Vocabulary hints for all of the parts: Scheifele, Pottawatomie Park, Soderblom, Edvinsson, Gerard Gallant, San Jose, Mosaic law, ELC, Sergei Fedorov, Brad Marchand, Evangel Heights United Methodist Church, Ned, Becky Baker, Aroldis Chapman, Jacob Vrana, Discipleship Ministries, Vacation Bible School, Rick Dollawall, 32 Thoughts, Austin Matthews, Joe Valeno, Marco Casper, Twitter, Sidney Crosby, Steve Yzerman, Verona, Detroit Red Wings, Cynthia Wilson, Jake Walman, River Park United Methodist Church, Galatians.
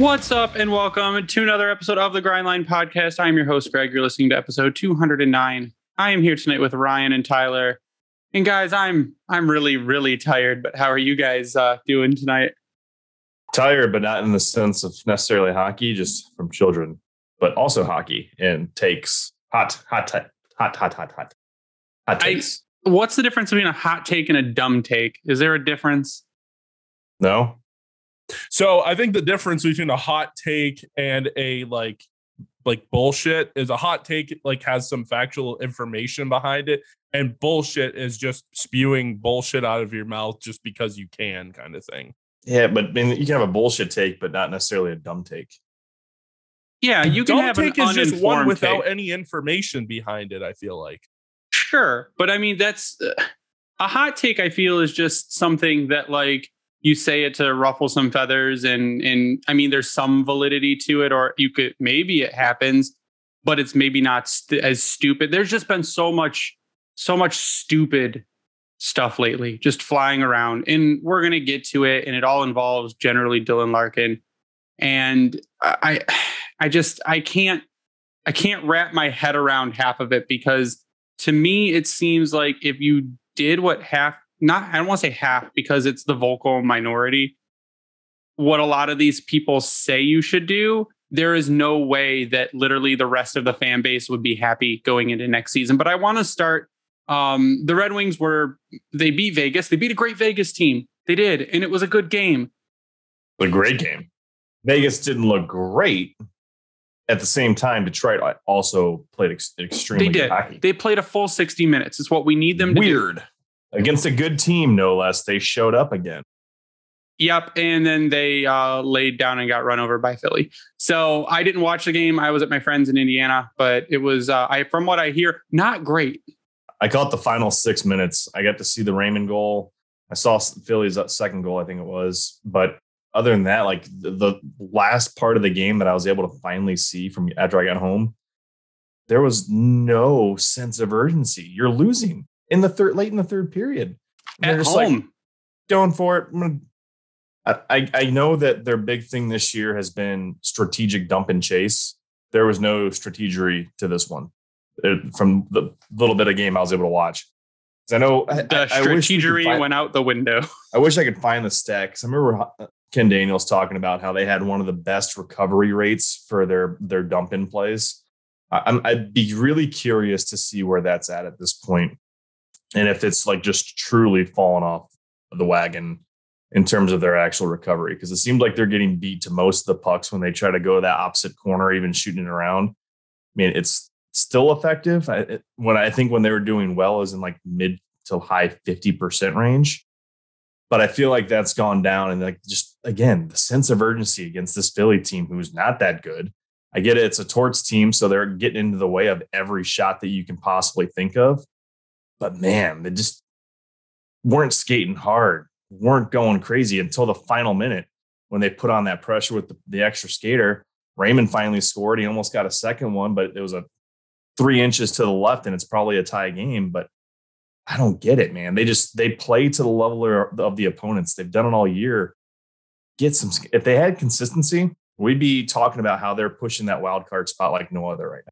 What's up and welcome to another episode of the Grindline Podcast. I'm your host, Greg. You're listening to episode 209. I am here tonight with Ryan and Tyler. And guys, I'm really, really tired, but how are you guys doing tonight? Tired, but not in the sense of necessarily hockey, just from children, but also hockey and takes. Hot takes. What's the difference between a hot take and a dumb take? Is there a difference? No. So I think the difference between a hot take and a like bullshit is a hot take like has some factual information behind it, and bullshit is just spewing bullshit out of your mouth just because you can, kind of thing. Yeah, but I mean, you can have a bullshit take, but not necessarily a dumb take. Yeah, you can have an uninformed take. Dumb take is just one without any information behind it, I feel like. Sure, but I mean, that's a hot take, I feel, is just something that like you say it to ruffle some feathers, and I mean, there's some validity to it, or you could, maybe it happens, but it's maybe not as stupid. There's just been so much stupid stuff lately, just flying around, and we're going to get to it. And it all involves generally Dylan Larkin. And I can't wrap my head around half of it, because to me, it seems like if you did what I don't want to say half, because it's the vocal minority, what a lot of these people say you should do, there is no way that literally the rest of the fan base would be happy going into next season. But I want to start, the Red Wings they beat Vegas. They beat a great Vegas team. They did. And it was a good game. A great game. Vegas didn't look great. At the same time, Detroit also played extremely good hockey. They played a full 60 minutes. It's what we need them to do. Against a good team, no less, they showed up again. Yep, and then they laid down and got run over by Philly. So I didn't watch the game. I was at my friend's in Indiana, but it was, from what I hear, not great. I caught the final 6 minutes. I got to see the Raymond goal. I saw Philly's second goal, I think it was. But other than that, like the last part of the game that I was able to finally see from after I got home, there was no sense of urgency. You're losing. Late in the third period. And at home. Like, going for it. I know that their big thing this year has been strategic dump and chase. There was no strategery to this one. From the little bit of game I was able to watch. I know the strategery went out the window. I wish I could find the stat, because I remember Ken Daniels talking about how they had one of the best recovery rates for their dump in plays. I'd be really curious to see where that's at this point. And if it's like just truly fallen off the wagon in terms of their actual recovery, because it seemed like they're getting beat to most of the pucks when they try to go to that opposite corner, even shooting it around. I mean, it's still effective. I think when they were doing well is in like mid to high 50% range. But I feel like that's gone down. And like, just again, the sense of urgency against this Philly team, who's not that good. I get it. It's a torts team. So they're getting into the way of every shot that you can possibly think of. But man, they just weren't skating hard, weren't going crazy until the final minute when they put on that pressure with the extra skater. Raymond finally scored. He almost got a second one, but it was a 3 inches to the left, and it's probably a tie game. But I don't get it, man. They play to the level of the opponents. They've done it all year. If they had consistency, we'd be talking about how they're pushing that wild card spot like no other right now.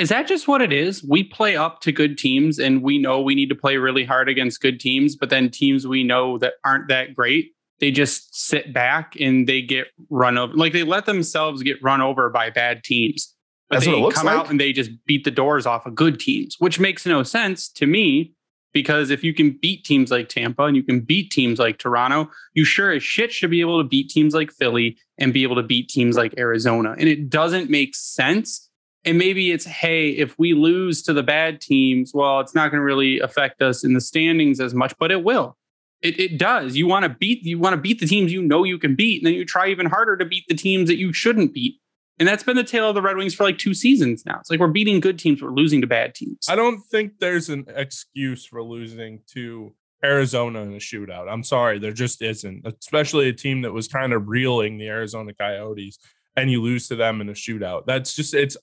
Is that just what it is? We play up to good teams, and we know we need to play really hard against good teams, but then teams we know that aren't that great, they just sit back and they get run over. Like, they let themselves get run over by bad teams. But that's what it looks like. They come out and they just beat the doors off of good teams, which makes no sense to me. Because if you can beat teams like Tampa and you can beat teams like Toronto, you sure as shit should be able to beat teams like Philly and be able to beat teams like Arizona. And it doesn't make sense. And maybe it's, hey, if we lose to the bad teams, well, it's not going to really affect us in the standings as much, but it will. It does. You want to beat the teams you know you can beat, and then you try even harder to beat the teams that you shouldn't beat. And that's been the tale of the Red Wings for like 2 seasons now. It's like we're beating good teams, we're losing to bad teams. I don't think there's an excuse for losing to Arizona in a shootout. I'm sorry, there just isn't. Especially a team that was kind of reeling, the Arizona Coyotes, and you lose to them in a shootout. That's just, it's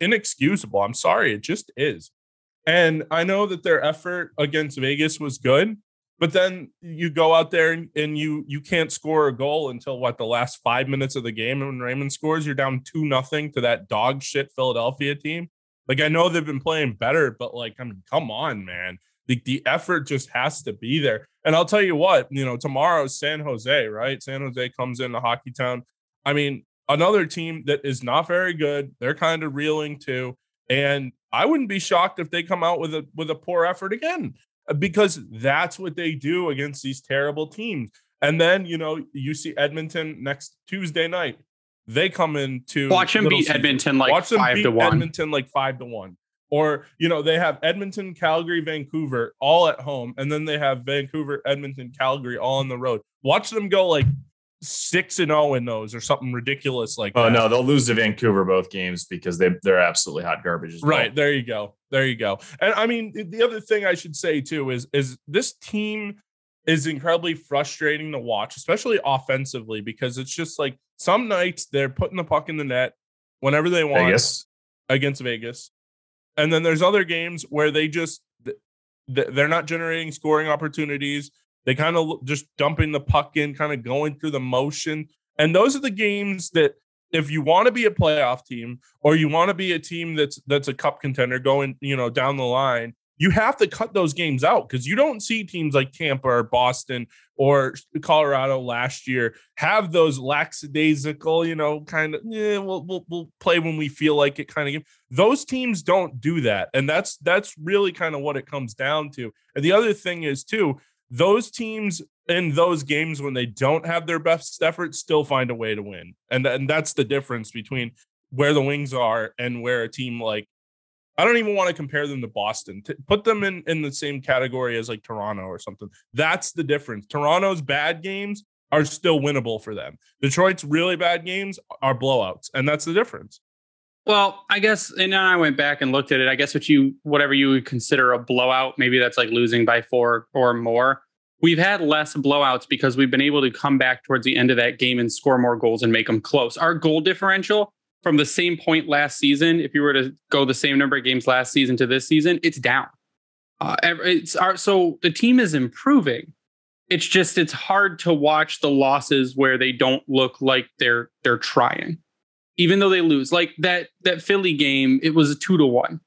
inexcusable. I'm sorry, it just is. And I know that their effort against Vegas was good, but then you go out there and you can't score a goal until the last 5 minutes of the game. And when Raymond scores, you're down 2-0 to that dog shit Philadelphia team. Like, I know they've been playing better, but come on, man. The effort just has to be there. And I'll tell you what, tomorrow's San Jose, right? San Jose comes into Hockey Town. I mean, another team that is not very good. They're kind of reeling too. And I wouldn't be shocked if they come out with a poor effort again, because that's what they do against these terrible teams. And then, you see Edmonton next Tuesday night. They come in to watch them beat Edmonton like 5-1. Edmonton like 5-1. Or, they have Edmonton, Calgary, Vancouver all at home. And then they have Vancouver, Edmonton, Calgary all on the road. Watch them go 6-0 in those or something ridiculous that. No, they'll lose to Vancouver both games because they're absolutely hot garbage as well. Right, there you go. And I mean, the other thing I should say too is this team is incredibly frustrating to watch, especially offensively, because it's just some nights they're putting the puck in the net whenever they want against Vegas, and then there's other games where they just they're not generating scoring opportunities. They kind of just dumping the puck in, kind of going through the motion. And those are the games that if you want to be a playoff team or you want to be a team that's a cup contender going, down the line, you have to cut those games out, because you don't see teams like Tampa or Boston or Colorado last year have those lackadaisical, we'll play when we feel like it kind of game. Those teams don't do that. And that's really kind of what it comes down to. And the other thing is too, those teams in those games when they don't have their best effort still find a way to win. And that's the difference between where the Wings are and where a team I don't even want to compare them to Boston. Put them in the same category as Toronto or something. That's the difference. Toronto's bad games are still winnable for them. Detroit's really bad games are blowouts. And that's the difference. Well, I guess, and then I went back and looked at it. I guess whatever you would consider a blowout, maybe that's losing by 4 or more. We've had less blowouts because we've been able to come back towards the end of that game and score more goals and make them close. Our goal differential from the same point last season, if you were to go the same number of games last season to this season, it's down. So the team is improving. It's just, it's hard to watch the losses where they don't look like they're trying. Even though they lose, that Philly game, it was a 2-1.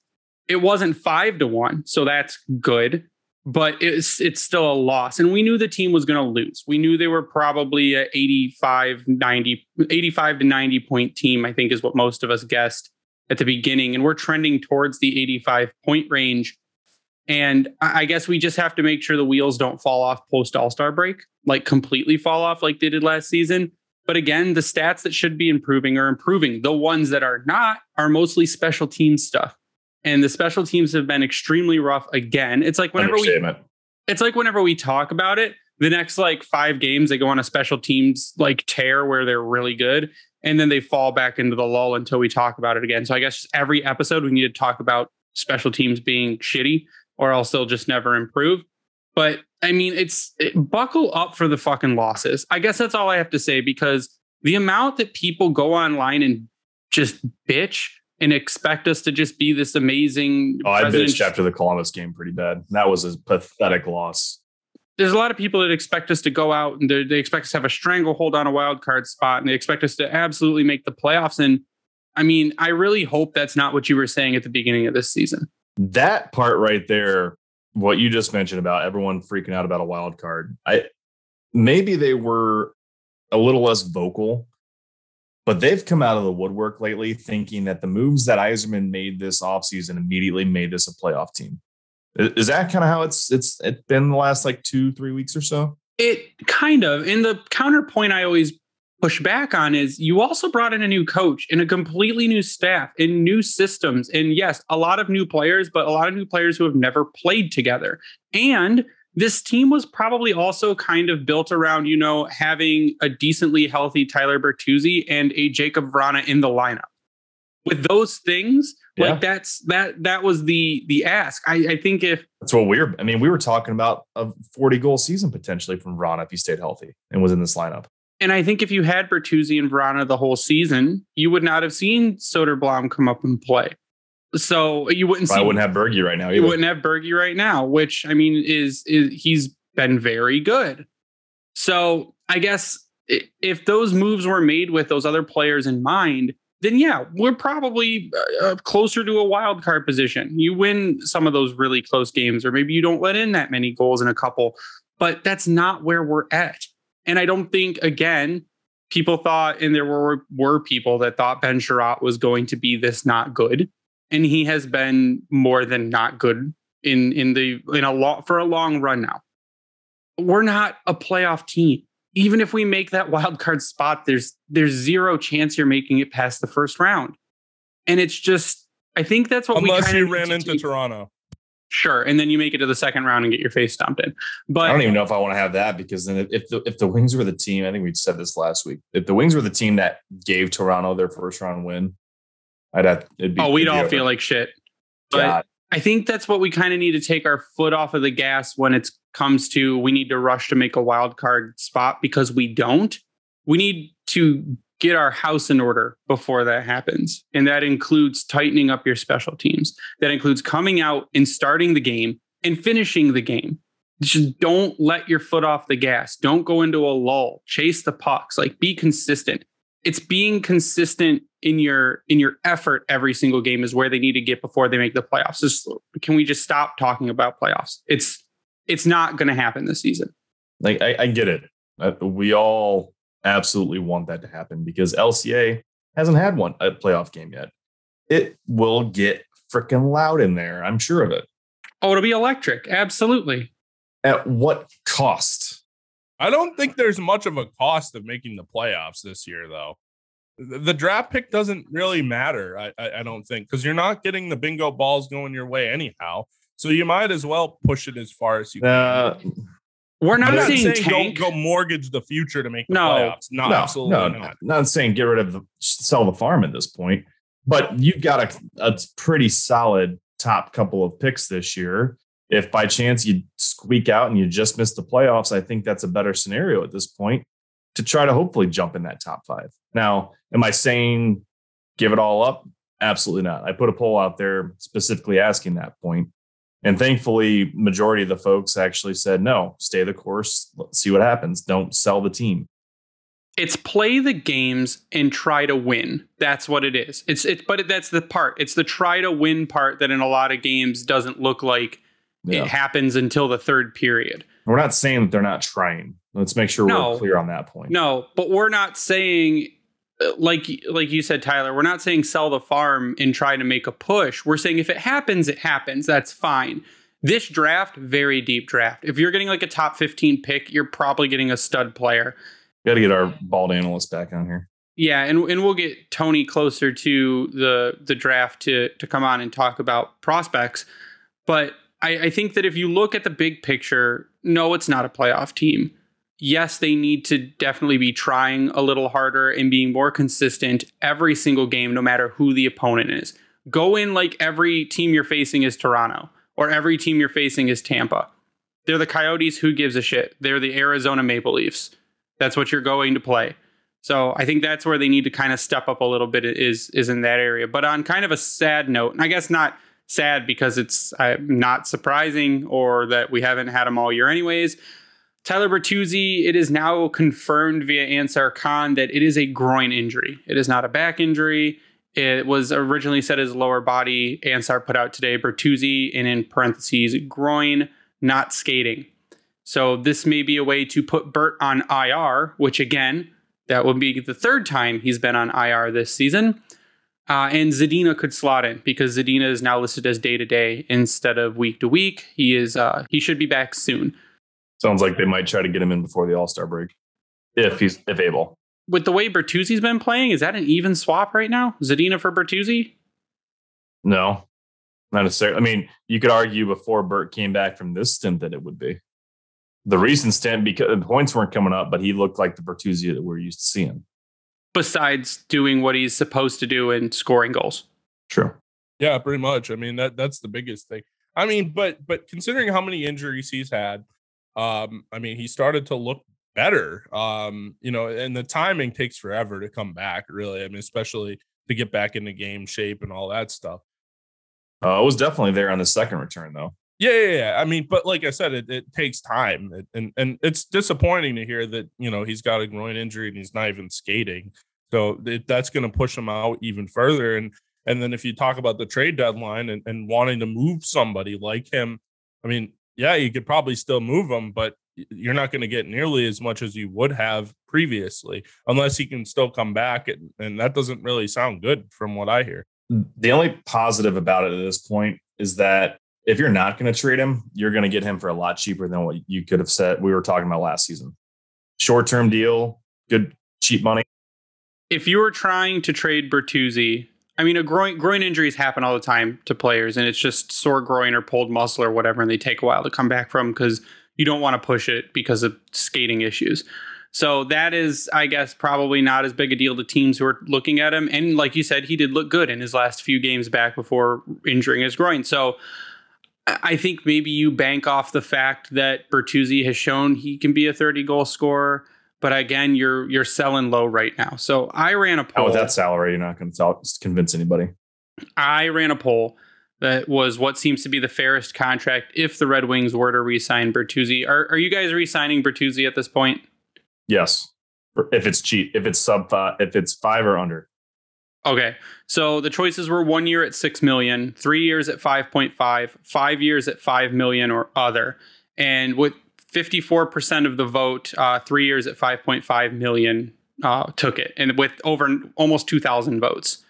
It wasn't 5-1. So that's good, but it's still a loss. And we knew the team was going to lose. We knew they were probably a 85 to 90 point team, I think is what most of us guessed at the beginning. And we're trending towards the 85 point range. And I guess we just have to make sure the wheels don't fall off post All-Star break, completely fall off like they did last season. But again, the stats that should be improving are improving. The ones that are not are mostly special team stuff. And the special teams have been extremely rough again. It's like whenever we talk about it, the next 5 games, they go on a special teams tear where they're really good. And then they fall back into the lull until we talk about it again. So I guess every episode we need to talk about special teams being shitty, or else they'll just never improve. But I mean, buckle up for the fucking losses. I guess that's all I have to say, because the amount that people go online and just bitch and expect us to just be this amazing. Oh, I bitched after the Columbus game pretty bad. That was a pathetic loss. There's a lot of people that expect us to go out and they expect us to have a stranglehold on a wild card spot, and they expect us to absolutely make the playoffs. And I mean, I really hope that's not what you were saying at the beginning of this season. That part right there, what you just mentioned about everyone freaking out about a wild card. Maybe they were a little less vocal, but they've come out of the woodwork lately thinking that the moves that Yzerman made this offseason immediately made this a playoff team. Is that kind of how it's been the last like 2-3 weeks or so? It kind of. And the counterpoint I always push back on is you also brought in a new coach and a completely new staff and new systems. And yes, a lot of new players, but a lot of new players who have never played together. And this team was probably also kind of built around, you know, having a decently healthy Tyler Bertuzzi and a Jacob Vrana in the lineup. With those things, yeah. Like that was the ask. I think if that's what we were talking about a 40 goal season potentially from Vrana if he stayed healthy and was in this lineup. And I think if you had Bertuzzi and Verona the whole season, you would not have seen Soderblom come up and play. So you wouldn't see. I wouldn't have Bergy right now. Either. You wouldn't have Bergy right now, which I mean is he's been very good. So I guess if those moves were made with those other players in mind, then yeah, we're probably closer to a wild card position. You win some of those really close games, or maybe you don't let in that many goals in a couple, but that's not where we're at. And I don't think, again, people thought, and there were people that thought Ben Chiarot was going to be this not good. And he has been more than not good for a long run now. We're not a playoff team. Even if we make that wild card spot, there's zero chance you're making it past the first round. And it's just, I think that's what unless you ran into Toronto. Sure. And then you make it to the second round and get your face stomped in. But I don't even know if I want to have that, because then if the Wings were the team, I think we said this last week, if the Wings were the team that gave Toronto their first round win, we'd all feel like shit. But God. I think that's what we kind of need to take our foot off of the gas when it comes to, we need to rush to make a wild card spot, because we don't. We need to get our house in order before that happens. And that includes tightening up your special teams. That includes coming out and starting the game and finishing the game. Just don't let your foot off the gas. Don't go into a lull. Chase the pucks. Like, be consistent. It's being consistent in your effort every single game is where they need to get before they make the playoffs. Can we just stop talking about playoffs? It's not going to happen this season. Like, I get it. We all absolutely want that to happen, because LCA hasn't had a playoff game yet. It will get freaking loud in there. I'm sure of it. Oh, it'll be electric. Absolutely. At what cost? I don't think there's much of a cost of making the playoffs this year, though. The draft pick doesn't really matter. I don't think, because you're not getting the bingo balls going your way anyhow. So you might as well push it as far as you can. We're not saying tank. Don't go mortgage the future to make the playoffs. No, absolutely not. Not saying get rid of sell the farm at this point. But you've got a pretty solid top couple of picks this year. If by chance you squeak out and you just miss the playoffs, I think that's a better scenario at this point to try to hopefully jump in that top five. Now, am I saying give it all up? Absolutely not. I put a poll out there specifically asking that point. And thankfully, majority of the folks actually said, no, stay the course. Let's see what happens. Don't sell the team. It's play the games and try to win. That's what it is. But that's the part. It's the try to win part that in a lot of games doesn't look like it happens until the third period. We're not saying that they're not trying. Let's make sure we're clear on that point. No, but we're not saying, like you said, Tyler, we're not saying sell the farm and try to make a push. We're saying if it happens, it happens. That's fine. This draft, very deep draft. If you're getting like a top 15 pick, you're probably getting a stud player. Got to get our bald analyst back on here. Yeah, and we'll get Tony closer to the draft to come on and talk about prospects. But I think that if you look at the big picture, no, it's not a playoff team. Yes, they need to definitely be trying a little harder and being more consistent every single game, no matter who the opponent is. Go in like every team you're facing is Toronto, or every team you're facing is Tampa. They're the Coyotes. Who gives a shit? They're the Arizona Maple Leafs. That's what you're going to play. So I think that's where they need to kind of step up a little bit, is in that area. But on kind of a sad note, and I guess not sad because it's not surprising or that we haven't had them all year anyways, Tyler Bertuzzi, it is now confirmed via Ansar Khan that it is a groin injury. It is not a back injury. It was originally said as lower body. Ansar put out today, Bertuzzi, and in parentheses, groin, not skating. So this may be a way to put Bert on IR, which again, that would be the third time he's been on IR this season. And Zadina could slot in because Zadina is now listed as day-to-day instead of week-to-week. He should be back soon. Sounds like they might try to get him in before the All-Star break, if able. With the way Bertuzzi's been playing, is that an even swap right now? Zadina for Bertuzzi? No, not necessarily. I mean, you could argue before Bert came back from this stint that it would be. The recent stint, because the points weren't coming up, but he looked like the Bertuzzi that we're used to seeing. Besides doing what he's supposed to do and scoring goals. True. Yeah, pretty much. I mean, that's the biggest thing. I mean, but considering how many injuries he's had, I mean, he started to look better, you know, and the timing takes forever to come back, really. I mean, especially to get back into game shape and all that stuff. It was definitely there on the second return, though. Yeah. I mean, but like I said, it takes time, and it's disappointing to hear that, you know, he's got a groin injury and he's not even skating. So that's going to push him out even further. And then if you talk about the trade deadline and wanting to move somebody like him, I mean, yeah, you could probably still move him, but you're not going to get nearly as much as you would have previously, unless he can still come back. And that doesn't really sound good from what I hear. The only positive about it at this point is that if you're not going to trade him, you're going to get him for a lot cheaper than what you could have said we were talking about last season. Short-term deal, good, cheap money. If you were trying to trade Bertuzzi, I mean, groin injuries happen all the time to players, and it's just sore groin or pulled muscle or whatever, and they take a while to come back from because you don't want to push it because of skating issues. So that is, I guess, probably not as big a deal to teams who are looking at him. And like you said, he did look good in his last few games back before injuring his groin. So I think maybe you bank off the fact that Bertuzzi has shown he can be a 30-goal scorer, but again, you're selling low right now. So I ran a poll. Oh, with that salary, you're not going to convince anybody. I ran a poll that was what seems to be the fairest contract if the Red Wings were to re-sign Bertuzzi. Are you guys re-signing Bertuzzi at this point? Yes, if it's cheap, if it's if it's five or under. Okay, so the choices were 1 year at $6 million, 3 years at 5.5, 5 years at $5 million or other. And with 54% of the vote, 3 years at 5.5 million took it. And with over almost 2,000 votes.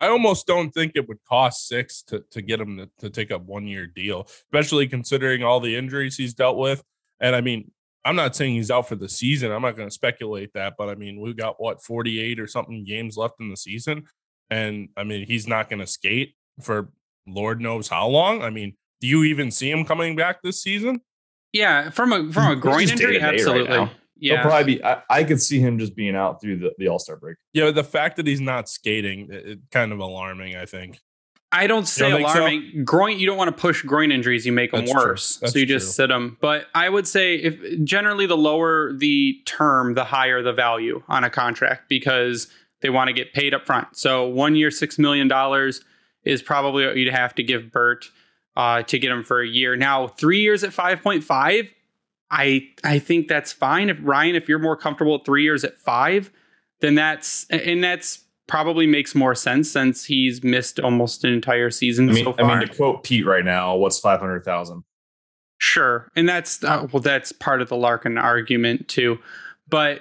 I almost don't think it would cost six to get him to take a 1 year deal, especially considering all the injuries he's dealt with. And I mean, I'm not saying he's out for the season. I'm not going to speculate that. But I mean, we've got 48 or something games left in the season. And I mean, he's not going to skate for Lord knows how long. I mean, do you even see him coming back this season? Yeah, from a groin injury, absolutely. Right, yeah, he'll probably be. I could see him just being out through the All-Star break. Yeah, but the fact that he's not skating, it's kind of alarming. I think. I don't say alarming. So? Groin. You don't want to push groin injuries. You make them worse, so you just sit them. But I would say, if generally the lower the term, the higher the value on a contract because they want to get paid up front. So 1 year, $6 million is probably what you'd have to give Bert to get him for a year. Now, 3 years at 5.5, I think that's fine. If Ryan, if you're more comfortable at 3 years at five, then that's probably makes more sense since he's missed almost an entire season so far. I mean, to quote Pete right now, what's $500,000? Sure. And that's part of the Larkin argument too. But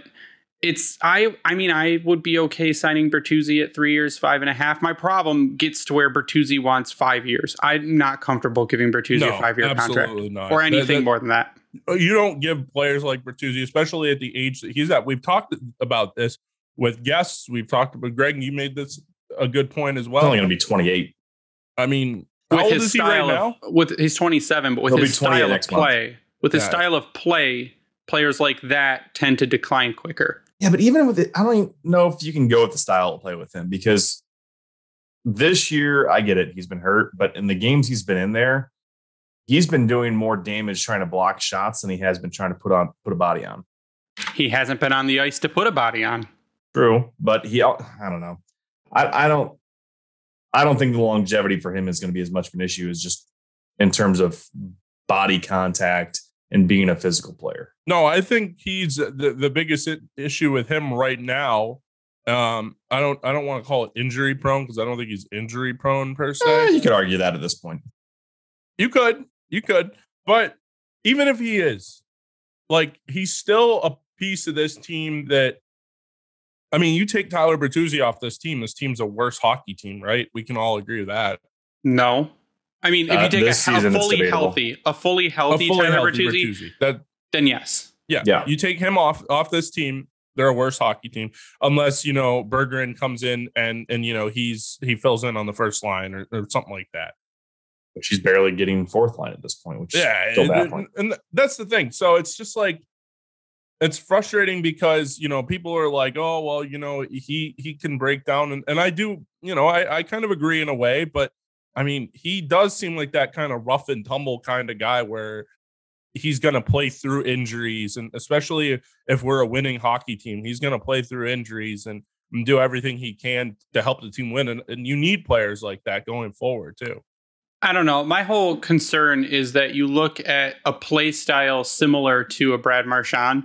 I would be okay signing Bertuzzi at 3 years, 5.5. My problem gets to where Bertuzzi wants 5 years. I'm not comfortable giving Bertuzzi a 5 year contract or anything more than that. You don't give players like Bertuzzi, especially at the age that he's at. We've talked about this with guests. We've talked about Greg. You made this a good point as well. He's only going to be 28. I mean, how old is he right now? He's 27, but with his style of play, players like that tend to decline quicker. Yeah, but even with it, I don't even know if you can go with the style of play with him because this year, I get it, he's been hurt, but in the games he's been in there, he's been doing more damage trying to block shots than he has been trying to put a body on. He hasn't been on the ice to put a body on. True, but I don't know. I don't think the longevity for him is going to be as much of an issue as just in terms of body contact and being a physical player. No, I think he's the biggest issue with him right now. I don't want to call it injury prone because I don't think he's injury prone per se. You could argue that at this point. You could, but even if he is, like, he's still a piece of this team that, I mean, you take Tyler Bertuzzi off this team, this team's a worse hockey team, right? We can all agree with that. No. I mean, if you take a fully healthy Tyler Bertuzzi. Then yes. Yeah. You take him off this team, they're a worse hockey team. Unless, you know, Bergeron comes in and you know, he fills in on the first line or something like that. But she's barely getting fourth line at this point, which is still baffling. And that's the thing. So it's just like, it's frustrating because, you know, people are like, oh, well, you know, he can break down. And I do, you know, I kind of agree in a way, but I mean, he does seem like that kind of rough and tumble kind of guy where he's going to play through injuries. And especially if we're a winning hockey team, he's going to play through injuries and do everything he can to help the team win. And you need players like that going forward, too. I don't know. My whole concern is that you look at a play style similar to a Brad Marchand,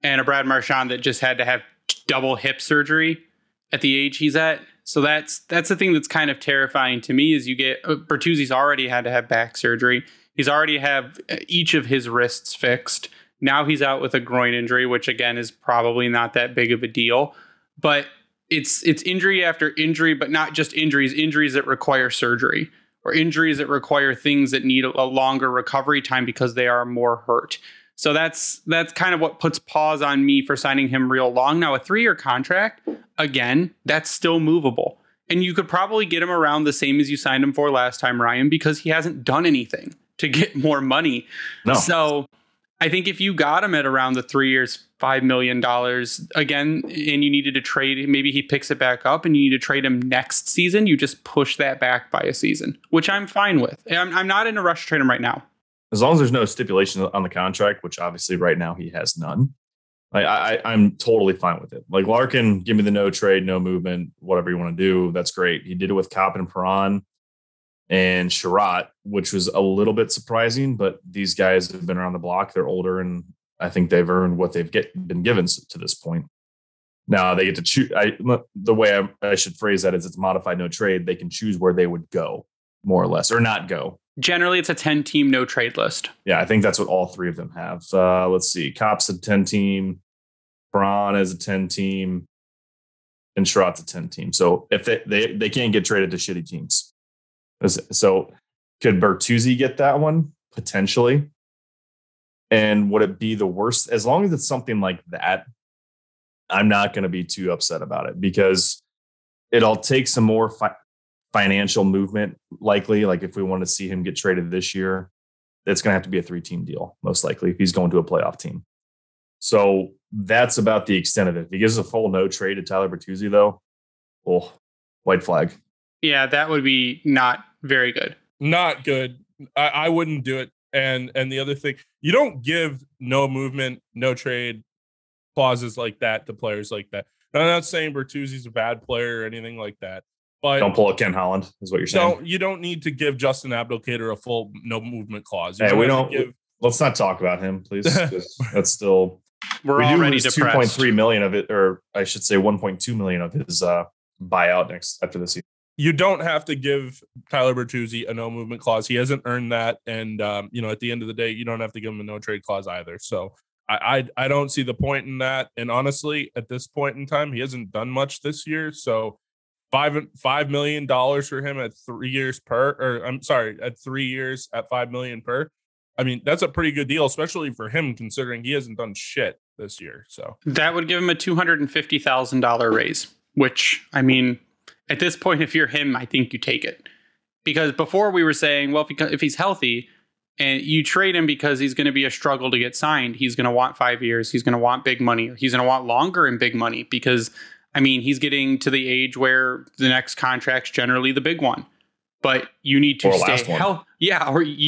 and a Brad Marchand that just had to have double hip surgery at the age he's at. So that's the thing that's kind of terrifying to me is you get Bertuzzi's already had to have back surgery. He's already have each of his wrists fixed. Now he's out with a groin injury, which again is probably not that big of a deal, but it's injury after injury, but not just injuries that require surgery. Or injuries that require things that need a longer recovery time because they are more hurt. So that's kind of what puts pause on me for signing him real long. Now, a 3-year contract, again, that's still movable. And you could probably get him around the same as you signed him for last time, Ryan, because he hasn't done anything to get more money. No. So I think if you got him at around the 3 years, $5 million, again, and you needed to trade, maybe he picks it back up and you need to trade him next season, you just push that back by a season, which I'm fine with. I'm not in a rush to trade him right now. As long as there's no stipulation on the contract, which obviously right now he has none, I'm totally fine with it. Like Larkin, give me the no trade, no movement, whatever you want to do. That's great. He did it with Kopp and Perron and Chiarot, which was a little bit surprising, but these guys have been around the block. They're older, and I think they've earned what they've been given to this point. Now they get to choose. The way I should phrase that is it's modified no trade. They can choose where they would go, more or less, or not go. Generally, it's a 10-team no trade list. Yeah, I think that's what all three of them have. Let's see. Kopp's a 10-team. Braun is a 10-team. And Sherrod's a 10-team. So if they can't get traded to shitty teams. So could Bertuzzi get that one? Potentially. And would it be the worst? As long as it's something like that, I'm not going to be too upset about it because it'll take some more financial movement likely. Like if we want to see him get traded this year, it's going to have to be a 3-team deal, most likely, if he's going to a playoff team. So that's about the extent of it. If he gives a full no trade to Tyler Bertuzzi, though, oh, white flag. Yeah, that would be not very good. Not good. I wouldn't do it. And the other thing, you don't give no movement, no trade clauses like that to players like that. And I'm not saying Bertuzzi's a bad player or anything like that, but don't pull a Ken Holland is what you're saying. You don't need to give Justin Abdelkader a full no movement clause. Hey, let's not talk about him, please. That's still we're already depressed. 2.3 million of it, or I should say 1.2 million of his buyout after this season. You don't have to give Tyler Bertuzzi a no movement clause. He hasn't earned that. And, you know, at the end of the day, you don't have to give him a no trade clause either. So I don't see the point in that. And honestly, at this point in time, he hasn't done much this year. So $5 million for him at 3 years at 3 years at $5 million per. I mean, that's a pretty good deal, especially for him, considering he hasn't done shit this year. So that would give him a $250,000 raise, which, I mean, at this point, if you're him, I think you take it. Because before we were saying, well, if he's healthy and you trade him because he's going to be a struggle to get signed, he's going to want 5 years, he's going to want big money, or he's going to want longer and big money because, I mean, he's getting to the age where the next contract's generally the big one. But you need to stay healthy. Yeah,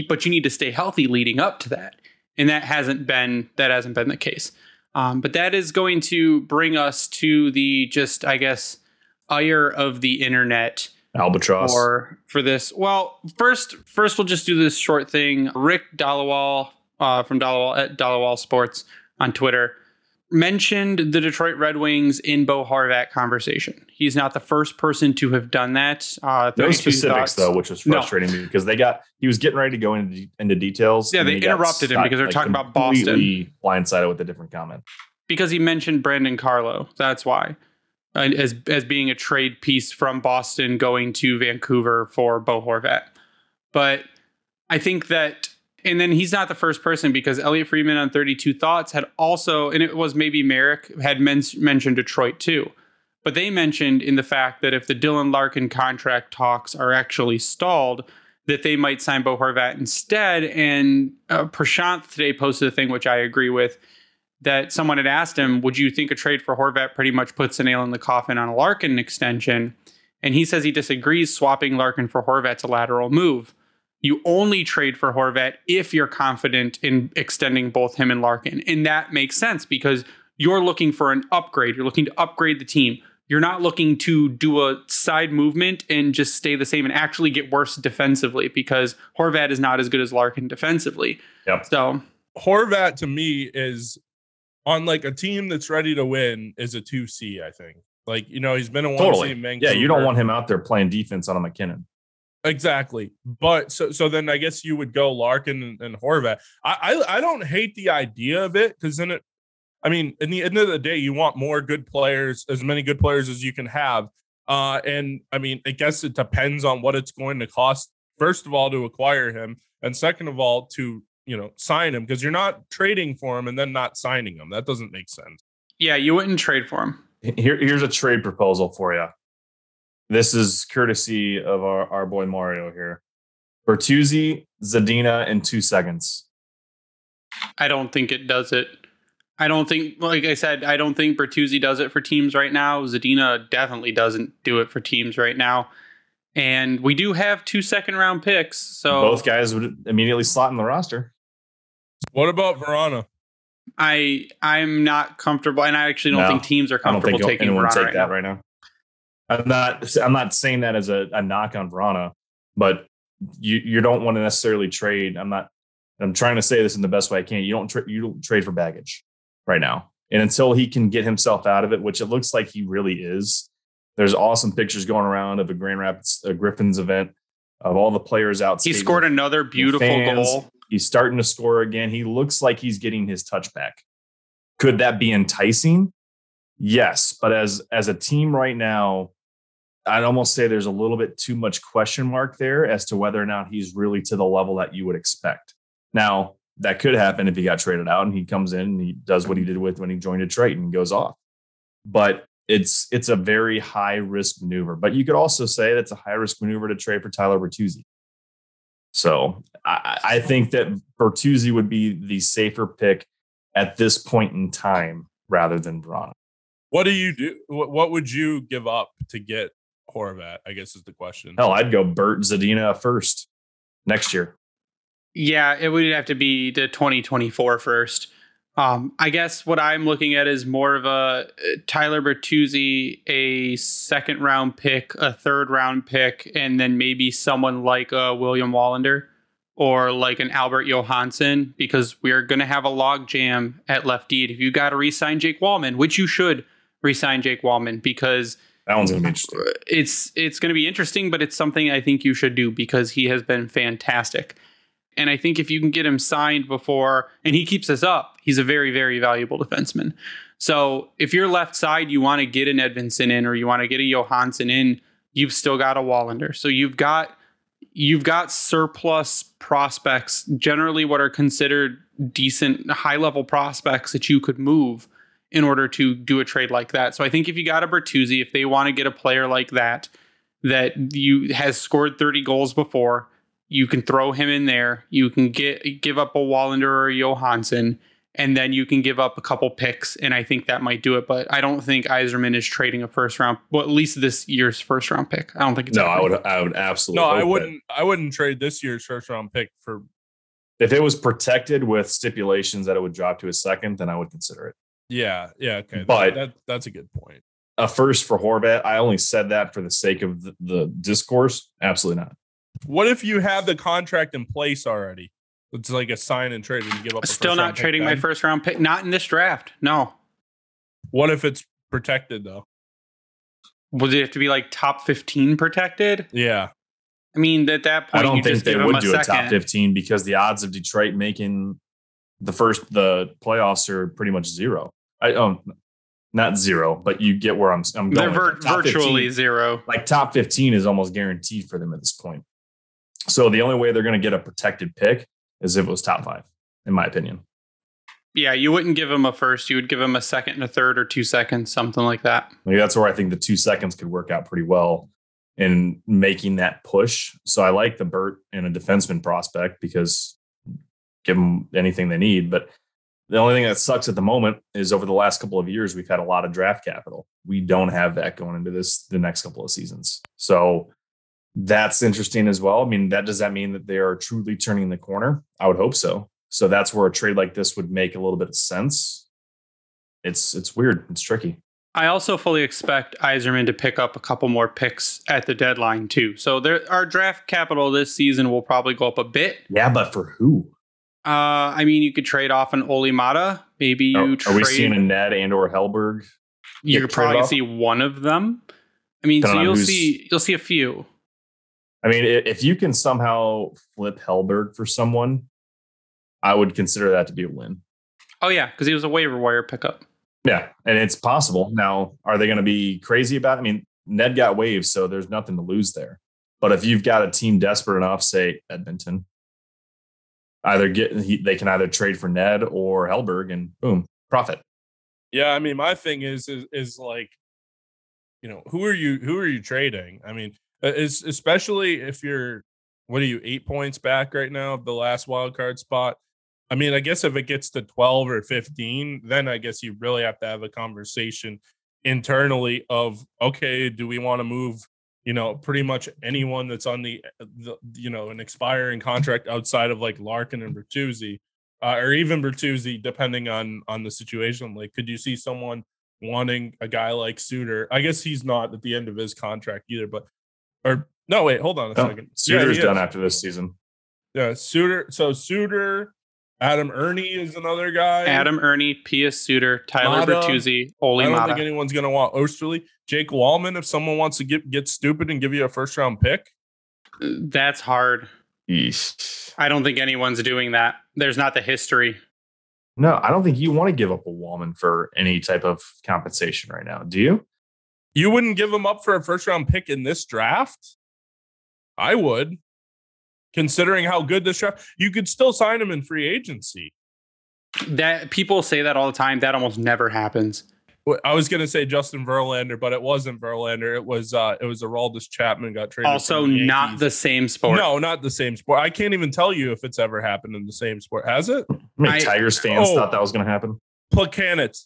but you need to stay healthy leading up to that. And that hasn't been the case. But that is going to bring us to the just, I guess, ire of the internet. Albatross. For this. Well, first we'll just do this short thing. Rick Dollawall from Dollawall at Dollawall Sports on Twitter mentioned the Detroit Red Wings in Bo Horvat conversation. He's not the first person to have done that. No specifics though, which is frustrating me because he was getting ready to go into details. Yeah, they interrupted him because they're talking about Boston. Blindsided with a different comment because he mentioned Brandon Carlo. That's why, as being a trade piece from Boston going to Vancouver for Bo Horvat. But I think that. And then he's not the first person because Elliot Friedman on 32 Thoughts had also, and it was maybe Merrick, had mentioned Detroit too. But they mentioned in the fact that if the Dylan Larkin contract talks are actually stalled, that they might sign Bo Horvat instead. And Prashant today posted a thing, which I agree with, that someone had asked him, would you think a trade for Horvat pretty much puts a nail in the coffin on a Larkin extension? And he says he disagrees swapping Larkin for Horvat's a lateral move. You only trade for Horvat if you're confident in extending both him and Larkin. And that makes sense because you're looking for an upgrade. You're looking to upgrade the team. You're not looking to do a side movement and just stay the same and actually get worse defensively because Horvat is not as good as Larkin defensively. Yep. So Horvat to me is on like a team that's ready to win is a 2C, I think. Like, you know, he's been a 1C. Totally. Yeah, you don't want him out there playing defense on a McKinnon. Exactly. But so then I guess you would go Larkin and Horvat. I don't hate the idea of it because then in the end of the day, you want more good players, as many good players as you can have. And I mean, I guess it depends on what it's going to cost, first of all, to acquire him. And second of all, to, sign him because you're not trading for him and then not signing him. That doesn't make sense. Yeah, you wouldn't trade for him. Here's a trade proposal for you. This is courtesy of our boy Mario here. Bertuzzi, Zadina in 2 seconds. I don't think it does it. I don't think, like I said, I don't think Bertuzzi does it for teams right now. Zadina definitely doesn't do it for teams right now. And we do have 2 second round picks. So both guys would immediately slot in the roster. What about Verona? I'm not comfortable. And I actually don't think teams are comfortable taking Verona right now. I'm not saying that as a knock on Vrana, but you don't want to necessarily trade. I'm trying to say this in the best way I can. You don't trade for baggage right now. And until he can get himself out of it, which it looks like he really is. There's awesome pictures going around of a Grand Rapids Griffins event of all the players out. He scored another beautiful goal. He's starting to score again. He looks like he's getting his touch back. Could that be enticing? Yes. But as a team right now, I'd almost say there's a little bit too much question mark there as to whether or not he's really to the level that you would expect. Now, that could happen if he got traded out and he comes in and he does what he did with when he joined Detroit and goes off. But it's a very high risk maneuver. But you could also say that's a high risk maneuver to trade for Tyler Bertuzzi. So I think that Bertuzzi would be the safer pick at this point in time rather than Vrana. What do you do? What would you give up to get Horvat, I guess is the question. Hell, I'd go Bert Zadina first next year. Yeah, it would have to be the 2024 first. I guess what I'm looking at is more of a Tyler Bertuzzi, a second round pick, a third round pick, and then maybe someone like William Wallinder or like an Albert Johansson, because we're going to have a log jam at left deed. If you got to re-sign Jake Walman, which you should re-sign Jake Walman because... That one's going to be interesting. It's going to be interesting, but it's something I think you should do because he has been fantastic. And I think if you can get him signed before, and he keeps us up, he's a very, very valuable defenseman. So if you're left side, you want to get an Edvinsson in or you want to get a Johansson in, you've still got a Wallinder. So you've got surplus prospects, generally what are considered decent, high-level prospects that you could move in order to do a trade like that. So I think if you got a Bertuzzi, if they want to get a player like that you has scored 30 goals before, you can throw him in there. You can give up a Wallinder or a Johansson, and then you can give up a couple picks. And I think that might do it. But I don't think Yzerman is trading a first round, well, at least this year's first round pick. I don't think it's happening. I would absolutely. No, I wouldn't trade this year's first round pick for. If it was protected with stipulations that it would drop to a second, then I would consider it. Yeah, yeah, okay. But that's a good point. A first for Horvat. I only said that for the sake of the discourse. Absolutely not. What if you have the contract in place already? It's like a sign and trade and you give up. Still not trading my first round pick. Not in this draft. No. What if it's protected though? Would it have to be like top 15 protected? Yeah. I mean, at that point, I don't think they would do a top 15 because the odds of Detroit making the playoffs are pretty much zero. Not zero, but you get where I'm going. They're virtually 15, zero. Like top 15 is almost guaranteed for them at this point. So the only way they're going to get a protected pick is if it was top 5, in my opinion. Yeah, you wouldn't give them a first. You would give them a second and a third or 2 seconds, something like that. Like that's where I think the 2 seconds could work out pretty well in making that push. So I like the Bert and a defenseman prospect because give them anything they need. But the only thing that sucks at the moment is over the last couple of years, we've had a lot of draft capital. We don't have that going into the next couple of seasons. So that's interesting as well. I mean, does that mean that they are truly turning the corner? I would hope so. So that's where a trade like this would make a little bit of sense. It's weird. It's tricky. I also fully expect Yzerman to pick up a couple more picks at the deadline too. So our draft capital this season will probably go up a bit. Yeah, but for who? I mean, you could trade off an Olimata. Maybe you trade. Are we seeing a Ned and or Hellberg? You could probably see one of them. I mean, so you'll see a few. I mean, if you can somehow flip Hellberg for someone, I would consider that to be a win. Oh yeah, because he was a waiver wire pickup. Yeah, and it's possible. Now, are they going to be crazy about it? I mean, Ned got waived, so there's nothing to lose there. But if you've got a team desperate enough, say Edmonton, they can either trade for Ned or Hellberg and boom, profit. Yeah, I mean, my thing is like, you know, who are you trading? I mean, especially if you're 8 points back right now of the last wild card spot. I mean, I guess if it gets to 12 or 15, then I guess you really have to have a conversation internally of, okay, do we want to move, you know, pretty much anyone that's on the you know, an expiring contract outside of like Larkin and Bertuzzi or even Bertuzzi, depending on the situation. Like, could you see someone wanting a guy like Suter? I guess he's not at the end of his contract either, but, or no, wait, hold on a second. Suter's done after this season. Yeah. Suter. So Suter, Adam Ernie is another guy. Adam Ernie, Pia Suter, Tyler Bertuzzi, Ole Mata. I don't think anyone's going to want Osterley. Jake Walman, if someone wants to get stupid and give you a first-round pick. That's hard. Eesh. I don't think anyone's doing that. There's not the history. No, I don't think you want to give up a Walman for any type of compensation right now. Do you? You wouldn't give him up for a first-round pick in this draft? I would. Considering how good this draft, you could still sign him in free agency. That people say that all the time. That almost never happens. I was going to say Justin Verlander, but it wasn't Verlander. It was Aroldis Chapman got traded. Also, not the same sport. No, not the same sport. I can't even tell you if it's ever happened in the same sport. Has it? I mean, Tigers fans thought that was going to happen. Plekanec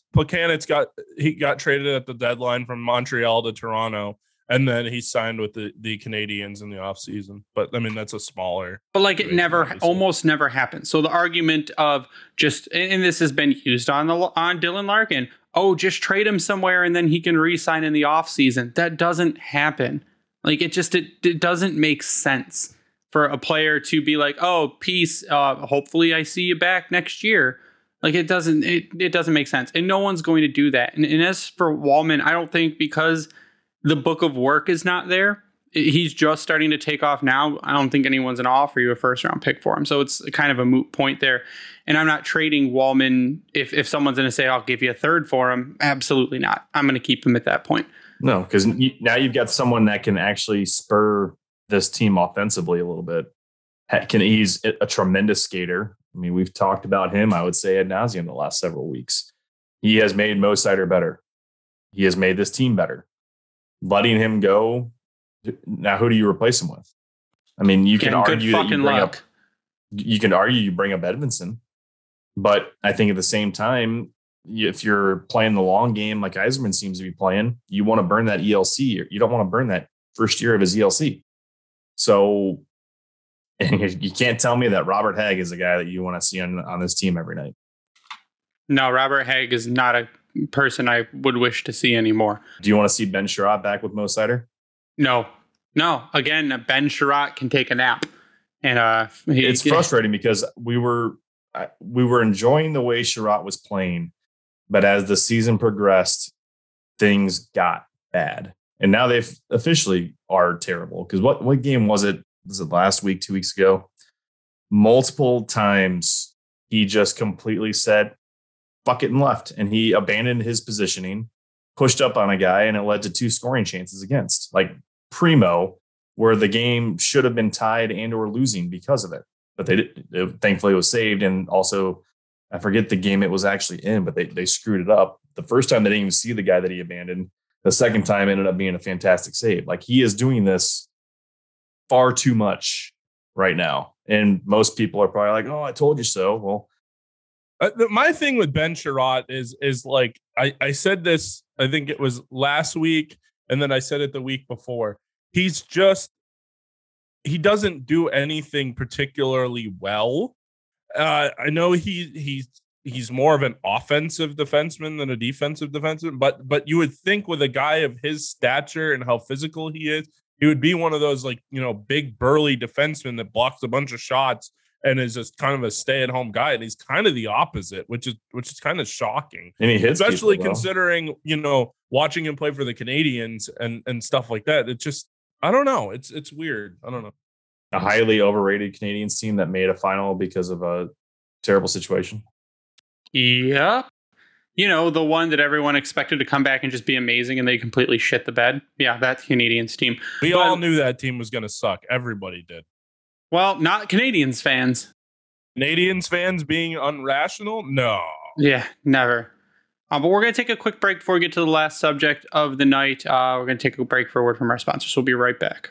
got traded at the deadline from Montreal to Toronto. And then he signed with the Canadians in the offseason. But, I mean, that's a smaller... But, like, it almost never happens. So the argument of just... And this has been used on Dylan Larkin. Oh, just trade him somewhere and then he can re-sign in the offseason. That doesn't happen. Like, it doesn't make sense for a player to be like, oh, peace, hopefully I see you back next year. Like, it doesn't make sense. And no one's going to do that. And as for Walman, I don't think because... The book of work is not there. He's just starting to take off now. I don't think anyone's going to offer you a first-round pick for him. So it's kind of a moot point there. And I'm not trading Walman. If someone's going to say, I'll give you a third for him, absolutely not. I'm going to keep him at that point. No, because now you've got someone that can actually spur this team offensively a little bit. He's a tremendous skater. I mean, we've talked about him, I would say, ad nauseum the last several weeks. He has made Mo Seider better. He has made this team better. Letting him go, now who do you replace him with? I mean, you can argue that you bring up Edvinsson, but I think at the same time, if you're playing the long game like Yzerman seems to be playing, you want to burn that ELC. You don't want to burn that first year of his ELC. So and you can't tell me that Robert Hagg is a guy that you want to see on this team every night. No, Robert Haig is not a person I would wish to see anymore. Do you want to see Ben Chiarot back with Mo Seider? No. Again, Ben Chiarot can take a nap. And it's frustrating because we were enjoying the way Chiarot was playing, but as the season progressed, things got bad. And now they officially are terrible. Because what game was it? Was it last week, 2 weeks ago? Multiple times he just completely said, fuck it, and left. And he abandoned his positioning, pushed up on a guy, and it led to two scoring chances against. Like primo, where the game should have been tied and or losing because of it. But they did, it thankfully was saved. And also, I forget the game it was actually in, but they screwed it up. The first time they didn't even see the guy that he abandoned. The second time ended up being a fantastic save. Like he is doing this far too much right now. And most people are probably like, oh, I told you so. Well, my thing with Ben Chiarot is like, I said this, I think it was last week. And then I said it the week before. He's just, he doesn't do anything particularly well. I know he's more of an offensive defenseman than a defensive defenseman, but you would think with a guy of his stature and how physical he is, he would be one of those, like, you know, big burly defensemen that blocks a bunch of shots and is just kind of a stay-at-home guy. And he's kind of the opposite, which is kind of shocking. And he hits, especially considering, well, you know, watching him play for the Canadians and stuff like that. It's just, I don't know. It's weird. I don't know. A highly overrated Canadians team that made a final because of a terrible situation. Yeah. You know, the one that everyone expected to come back and just be amazing, and they completely shit the bed. Yeah, that Canadians team. We all knew that team was going to suck. Everybody did. Well, not Canadians fans. Canadians fans being irrational? No. Yeah, never. But we're going to take a quick break before we get to the last subject of the night. We're going to take a break for a word from our sponsors. We'll be right back.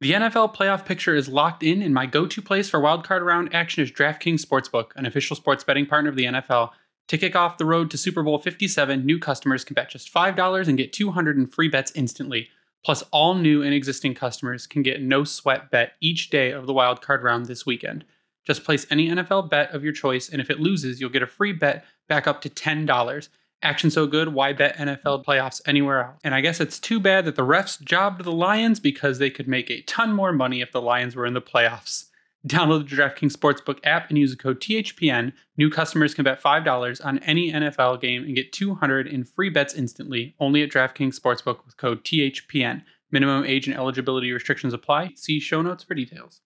The NFL playoff picture is locked in, and my go-to place for wildcard round action is DraftKings Sportsbook, an official sports betting partner of the NFL. To kick off the road to Super Bowl 57, new customers can bet just $5 and get $200 in free bets instantly. Plus, all new and existing customers can get no sweat bet each day of the wildcard round this weekend. Just place any NFL bet of your choice, and if it loses, you'll get a free bet back up to $10. Action so good, why bet NFL playoffs anywhere else? And I guess it's too bad that the refs jobbed the Lions, because they could make a ton more money if the Lions were in the playoffs. Download the DraftKings Sportsbook app and use the code THPN. New customers can bet $5 on any NFL game and get $200 in free bets instantly, only at DraftKings Sportsbook with code THPN. Minimum age and eligibility restrictions apply. See show notes for details.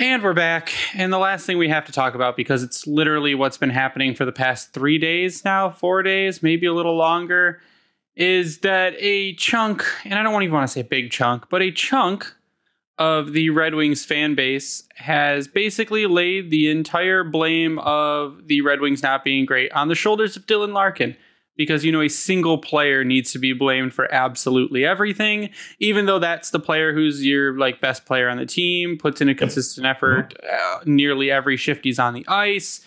And we're back. And the last thing we have to talk about, because it's literally what's been happening for the past 3 days now, 4 days, maybe a little longer, is that a chunk, and I don't even want to say a big chunk, but a chunk of the Red Wings fan base has basically laid the entire blame of the Red Wings not being great on the shoulders of Dylan Larkin. Because, you know, a single player needs to be blamed for absolutely everything, even though that's the player who's your, like, best player on the team, puts in a consistent effort nearly every shift he's on the ice,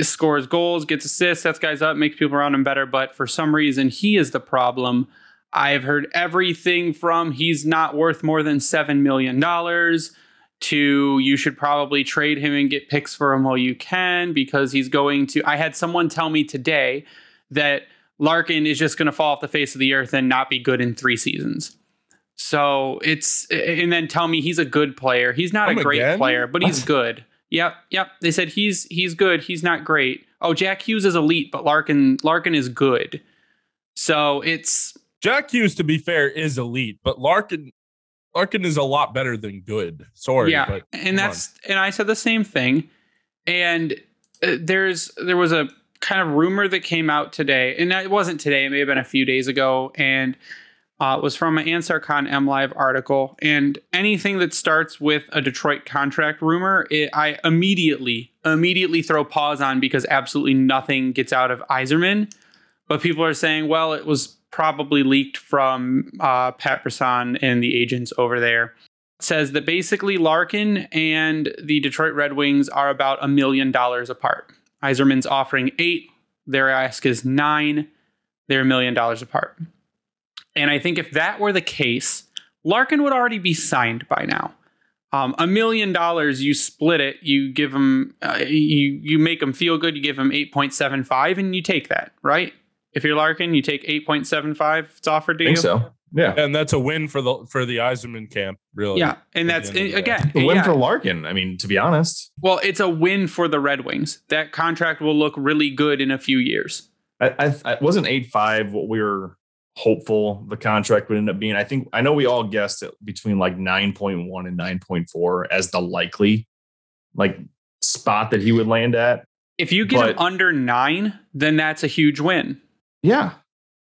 scores goals, gets assists, sets guys up, makes people around him better. But for some reason, he is the problem. I've heard everything from he's not worth more than $7 million to you should probably trade him and get picks for him while you can, because he's going to... I had someone tell me today that Larkin is just going to fall off the face of the earth and not be good in 3 seasons. So it's, and then tell me he's a good player. He's not a great player, but he's good. Yep. They said he's good. He's not great. Oh, Jack Hughes is elite, but Larkin is good. So it's Jack Hughes, to be fair, is elite, but Larkin is a lot better than good. Sorry. Yeah. But and I said the same thing. And there was a kind of rumor that came out today, and it wasn't today, it may have been a few days ago, and it was from an Ansar Khan MLive article. And anything that starts with a Detroit contract rumor, I immediately throw pause on, because absolutely nothing gets out of Yzerman. But people are saying, well, it was probably leaked from Pat Brisson and the agents over there. It says that basically Larkin and the Detroit Red Wings are about $1 million apart. Yzerman's offering $8 million. Their ask is $9 million. They're $1 million apart. And I think if that were the case, Larkin would already be signed by now. $1 million, you split it, you give them, you make them feel good, you give them 8.75 and you take that, right? If you're Larkin, you take 8.75. It's offered to you. I think so. Yeah. And that's a win for the Yzerman camp, really. Yeah. And that's, again, a win for Larkin. I mean, to be honest. Well, it's a win for the Red Wings. That contract will look really good in a few years. I wasn't 8.5 what we were hopeful the contract would end up being. I know we all guessed it between like 9.1 and 9.4 as the likely spot that he would land at. If you get him under 9, then that's a huge win. Yeah.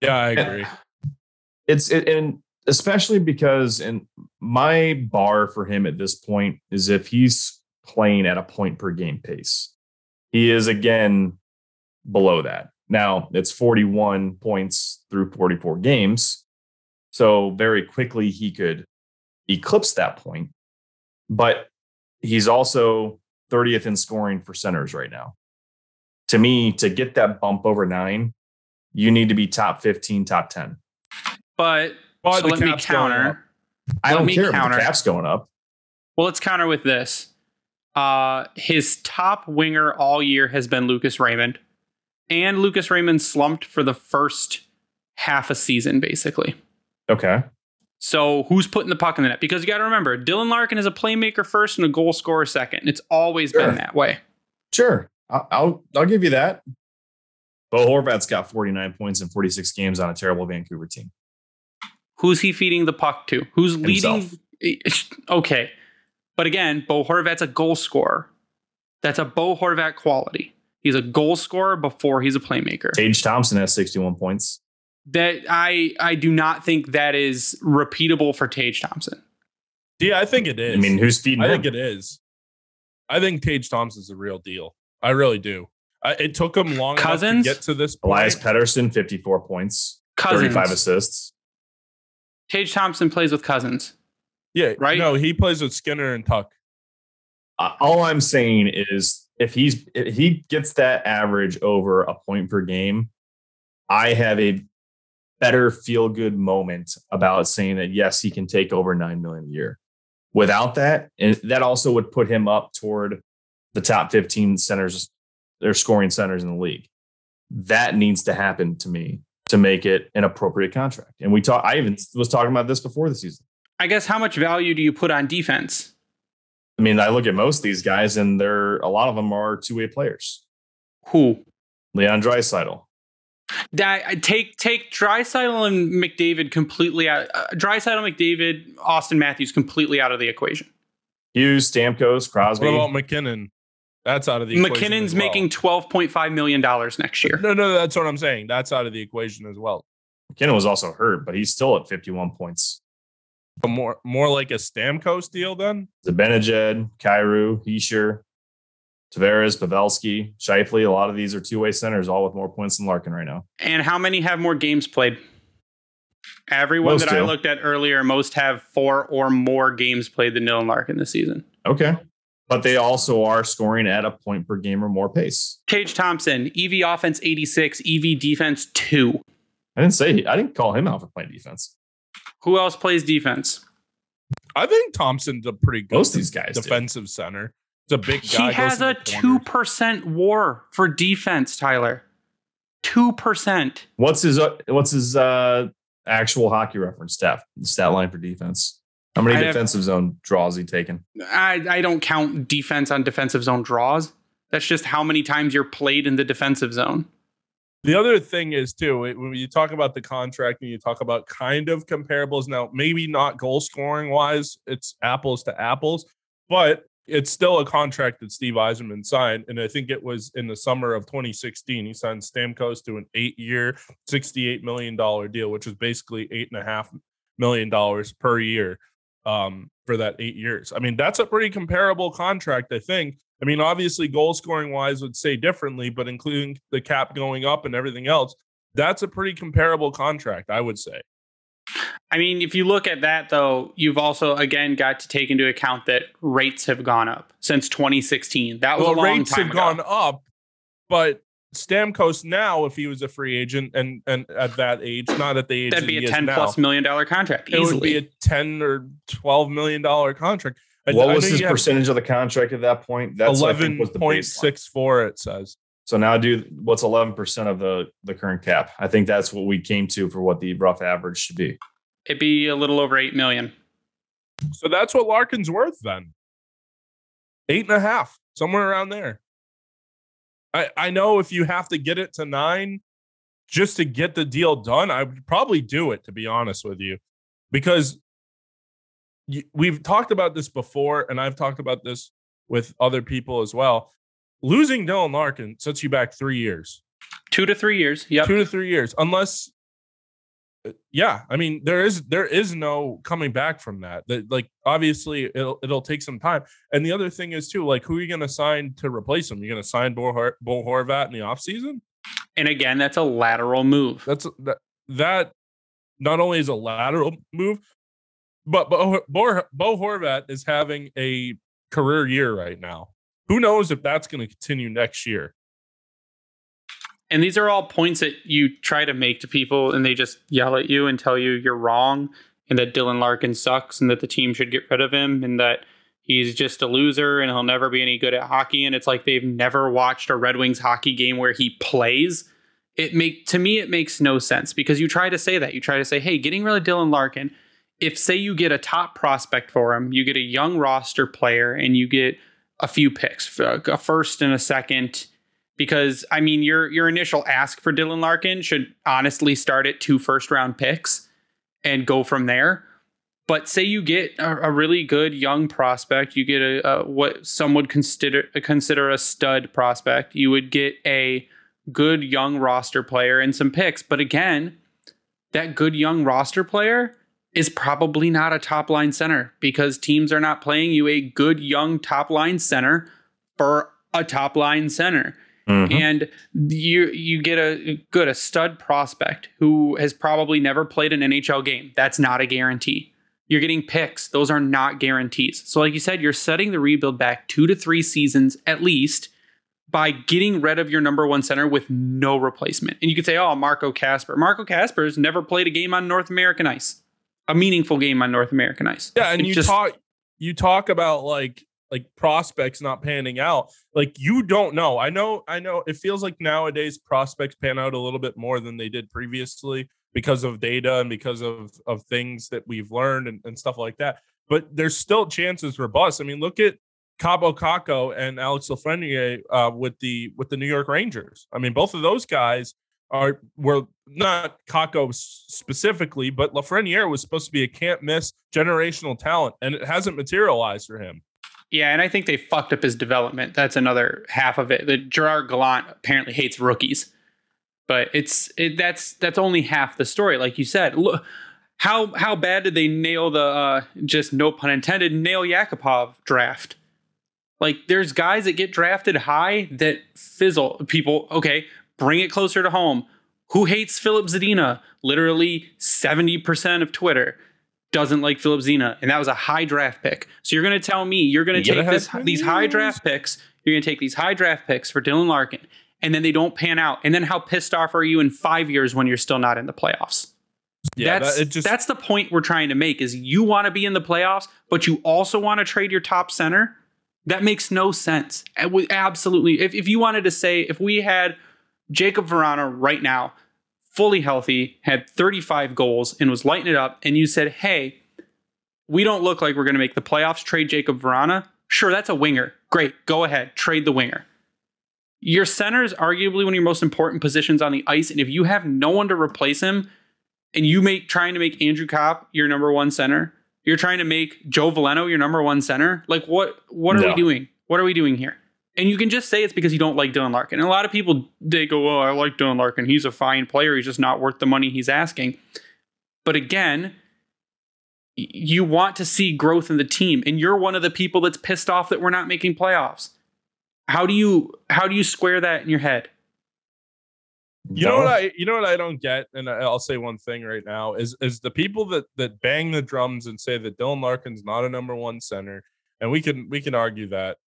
Yeah, I agree. And especially because my bar for him at this point is if he's playing at a point per game pace. He is, again, below that. Now, it's 41 points through 44 games. So very quickly, he could eclipse that point. But he's also 30th in scoring for centers right now. To me, to get that bump over 9, you need to be top 15, top 10. But so let me counter. I don't care if the cap's going up. Well, let's counter with this. His top winger all year has been Lucas Raymond. And Lucas Raymond slumped for the first half a season, basically. Okay. So who's putting the puck in the net? Because you got to remember, Dylan Larkin is a playmaker first and a goal scorer second. It's always been that way. Sure. I'll give you that. Bo Horvat's got 49 points in 46 games on a terrible Vancouver team. Who's he feeding the puck to? Who's himself. Leading? Okay. But again, Bo Horvat's a goal scorer. That's a Bo Horvat quality. He's a goal scorer before he's a playmaker. Tage Thompson has 61 points. That I do not think that is repeatable for Tage Thompson. Yeah, I think it is. I mean, who's feeding him? I think it is. I think Tage Thompson's the real deal. I really do. It took him long enough to get to this point. Elias Pettersson, 54 points. Cousins. 35 assists. Tage Thompson plays with Cousins. Yeah, right? No, he plays with Skinner and Tuck. All I'm saying is if he gets that average over a point per game, I have a better feel-good moment about saying that, yes, he can take over $9 million a year. Without that, and that also would put him up toward the top 15 centers, their scoring centers in the league. That needs to happen to me to make it an appropriate contract. And I even was talking about this before the season. I guess how much value do you put on defense? I mean, I look at most of these guys, and a lot of them are two-way players. Who? Leon Dreisaitl. Take Dreisaitl and McDavid completely out. Dreisaitl, McDavid, Austin Matthews completely out of the equation. Hughes, Stamkos, Crosby. What about McKinnon? That's out of the equation. McKinnon's making $12.5 million next year. No, that's what I'm saying. That's out of the equation as well. McKinnon was also hurt, but he's still at 51 points. More like a Stamkos deal then? Zibanejad, Kyrou, Heischer, Tavares, Pavelski, Scheifele. A lot of these are two-way centers, all with more points than Larkin right now. And how many have more games played? Everyone most that I looked at earlier, most have 4 or more games played than Dylan Larkin this season. Okay. But they also are scoring at a point per game or more pace. Tage Thompson, EV offense 86, EV defense 2. I didn't call him out for playing defense. Who else plays defense? I think Thompson's a pretty good defensive center. It's a big guy. He has a 2% WAR for defense, Tyler. 2%. What's his actual hockey reference stat line for defense? How many defensive zone draws he taken? I don't count defense on defensive zone draws. That's just how many times you're played in the defensive zone. The other thing is, too, when you talk about the contract and you talk about kind of comparables, now maybe not goal scoring wise, it's apples to apples, but it's still a contract that Steve Yzerman signed. And I think it was in the summer of 2016, he signed Stamkos to an 8-year, $68 million deal, which was basically $8.5 million per year for that 8 years. I mean, that's a pretty comparable contract, I think. I mean, obviously, goal scoring wise would say differently, but including the cap going up and everything else, that's a pretty comparable contract, I would say. I mean, if you look at that, though, you've also, again, got to take into account that rates have gone up since 2016. That was a long time ago. Rates have gone up, but Stamkos now, if he was a free agent and at that age, not at the age that'd be a $10 plus million contract. It would be a $10 or $12 million contract. What was his percentage of the contract at that point? That's 11.64, it says. So now do what's 11% of the current cap. I think that's what we came to for what the rough average should be. It'd be a little over $8 million. So that's what Larkin's worth then. 8.5, somewhere around there. I know if you have to get it to 9 just to get the deal done, I would probably do it, to be honest with you, because we've talked about this before, and I've talked about this with other people as well. Losing Dylan Larkin sets you back 3 years. 2 to 3 years. Yeah. 2 to 3 years. Unless, yeah, I mean, there is no coming back from that. Like, obviously, it'll take some time. And the other thing is, too, like, who are you going to sign to replace him? You're going to sign Bo Horvat in the offseason? And again, that's a lateral move. That not only is a lateral move, but Bo Horvat is having a career year right now. Who knows if that's going to continue next year? And these are all points that you try to make to people, and they just yell at you and tell you you're wrong, and that Dylan Larkin sucks, and that the team should get rid of him, and that he's just a loser, and he'll never be any good at hockey. And it's like they've never watched a Red Wings hockey game where he plays. To me, it makes no sense, because you try to say that. You try to say, hey, getting rid of Dylan Larkin, if, say, you get a top prospect for him, you get a young roster player, and you get a few picks, a first and a second, because, I mean, your initial ask for Dylan Larkin should honestly start at 2 first-round picks and go from there. But say you get a really good young prospect, you get what some would consider a stud prospect, you would get a good young roster player and some picks. But again, that good young roster player is probably not a top line center, because teams are not playing you a good young top line center for a top line center. Mm-hmm. And you get a stud prospect who has probably never played an NHL game. That's not a guarantee. You're getting picks. Those are not guarantees. So like you said, you're setting the rebuild back 2 to 3 seasons at least by getting rid of your number one center with no replacement. And you could say, oh, Marco Casper. Marco Casper has never played a game on North American ice. A meaningful game on North American ice. Yeah, and you talk about like prospects not panning out. Like, you don't know. I know it feels like nowadays prospects pan out a little bit more than they did previously because of data and because of things that we've learned and stuff like that. But there's still chances for bust. I mean, look at Cabo Caco and Alex Lafreniere with the New York Rangers. I mean, both of those guys were not Kako specifically, but Lafreniere was supposed to be a can't miss generational talent, and it hasn't materialized for him. Yeah, and I think they fucked up his development. That's another half of it. The Gerard Gallant apparently hates rookies, but that's only half the story. Like you said, look, how bad did they nail the just no pun intended nail Yakupov draft? Like, there's guys that get drafted high that fizzle. People, okay. Bring it closer to home. Who hates Filip Zadina? Literally 70% of Twitter doesn't like Filip Zadina. And that was a high draft pick. So you're going to tell me you're going to take these high draft picks. You're going to take these high draft picks for Dylan Larkin, and then they don't pan out. And then how pissed off are you in 5 years when you're still not in the playoffs? Yeah, that's the point we're trying to make, is you want to be in the playoffs, but you also want to trade your top center. That makes no sense. Absolutely. If you wanted to say, if we had Jacob Vrana right now, fully healthy, had 35 goals and was lighting it up, and you said, hey, we don't look like we're going to make the playoffs, trade Jacob Vrana. Sure, that's a winger. Great, go ahead, trade the winger. Your center is arguably one of your most important positions on the ice, and if you have no one to replace him, and you make trying to make Andrew Kopp your number one center, you're trying to make Joe Valeno your number one center, like what are we doing? What are we doing here? And you can just say it's because you don't like Dylan Larkin. And a lot of people, they go, oh, I like Dylan Larkin. He's a fine player. He's just not worth the money he's asking. But again, you want to see growth in the team. And you're one of the people that's pissed off that we're not making playoffs. How do you square that in your head? You know what I don't get, and I'll say one thing right now, is the people that bang the drums and say that Dylan Larkin's not a number one center. And we can argue that.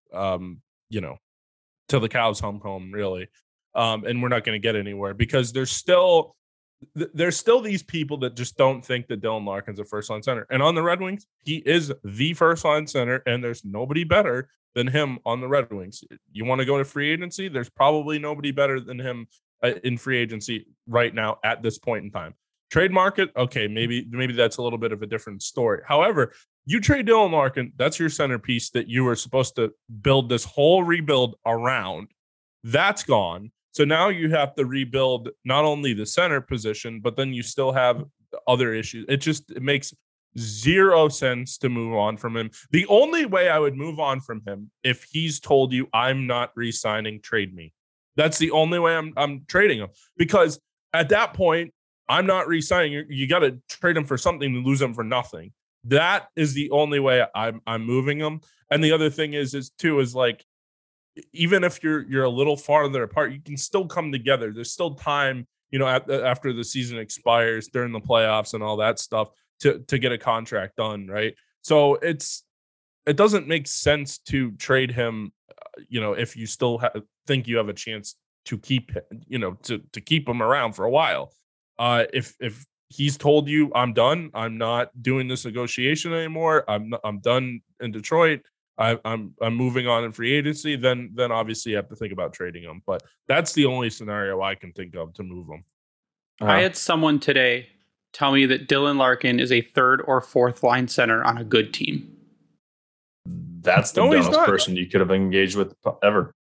You know, till the cows come home, really. And we're not going to get anywhere, because there's still there's still these people that just don't think that Dylan Larkin's a first-line center. And on the Red Wings, he is the first-line center, and there's nobody better than him on the Red Wings. You want to go to free agency? There's probably nobody better than him in free agency right now at this point in time. Trade market, okay, maybe that's a little bit of a different story. However, you trade Dylan Larkin, that's your centerpiece that you were supposed to build this whole rebuild around. That's gone. So now you have to rebuild not only the center position, but then you still have other issues. It makes zero sense to move on from him. The only way I would move on from him if he's told you I'm not re-signing, trade me. That's the only way I'm trading him, because at that point I'm not re-signing. You got to trade him for something and lose him for nothing. That is the only way I'm moving him. And the other thing is like, even if you're a little farther apart, you can still come together. There's still time, after the season expires, during the playoffs and all that stuff, to get a contract done, right? So it doesn't make sense to trade him, if you still think you have a chance to keep, to keep him around for a while. If he's told you I'm done, I'm not doing this negotiation anymore, I'm done in Detroit, I'm moving on in free agency, then obviously you have to think about trading him. But that's the only scenario I can think of to move him. I had someone today tell me that Dylan Larkin is a third or fourth line center on a good team. That's the dumbest person you could have engaged with ever.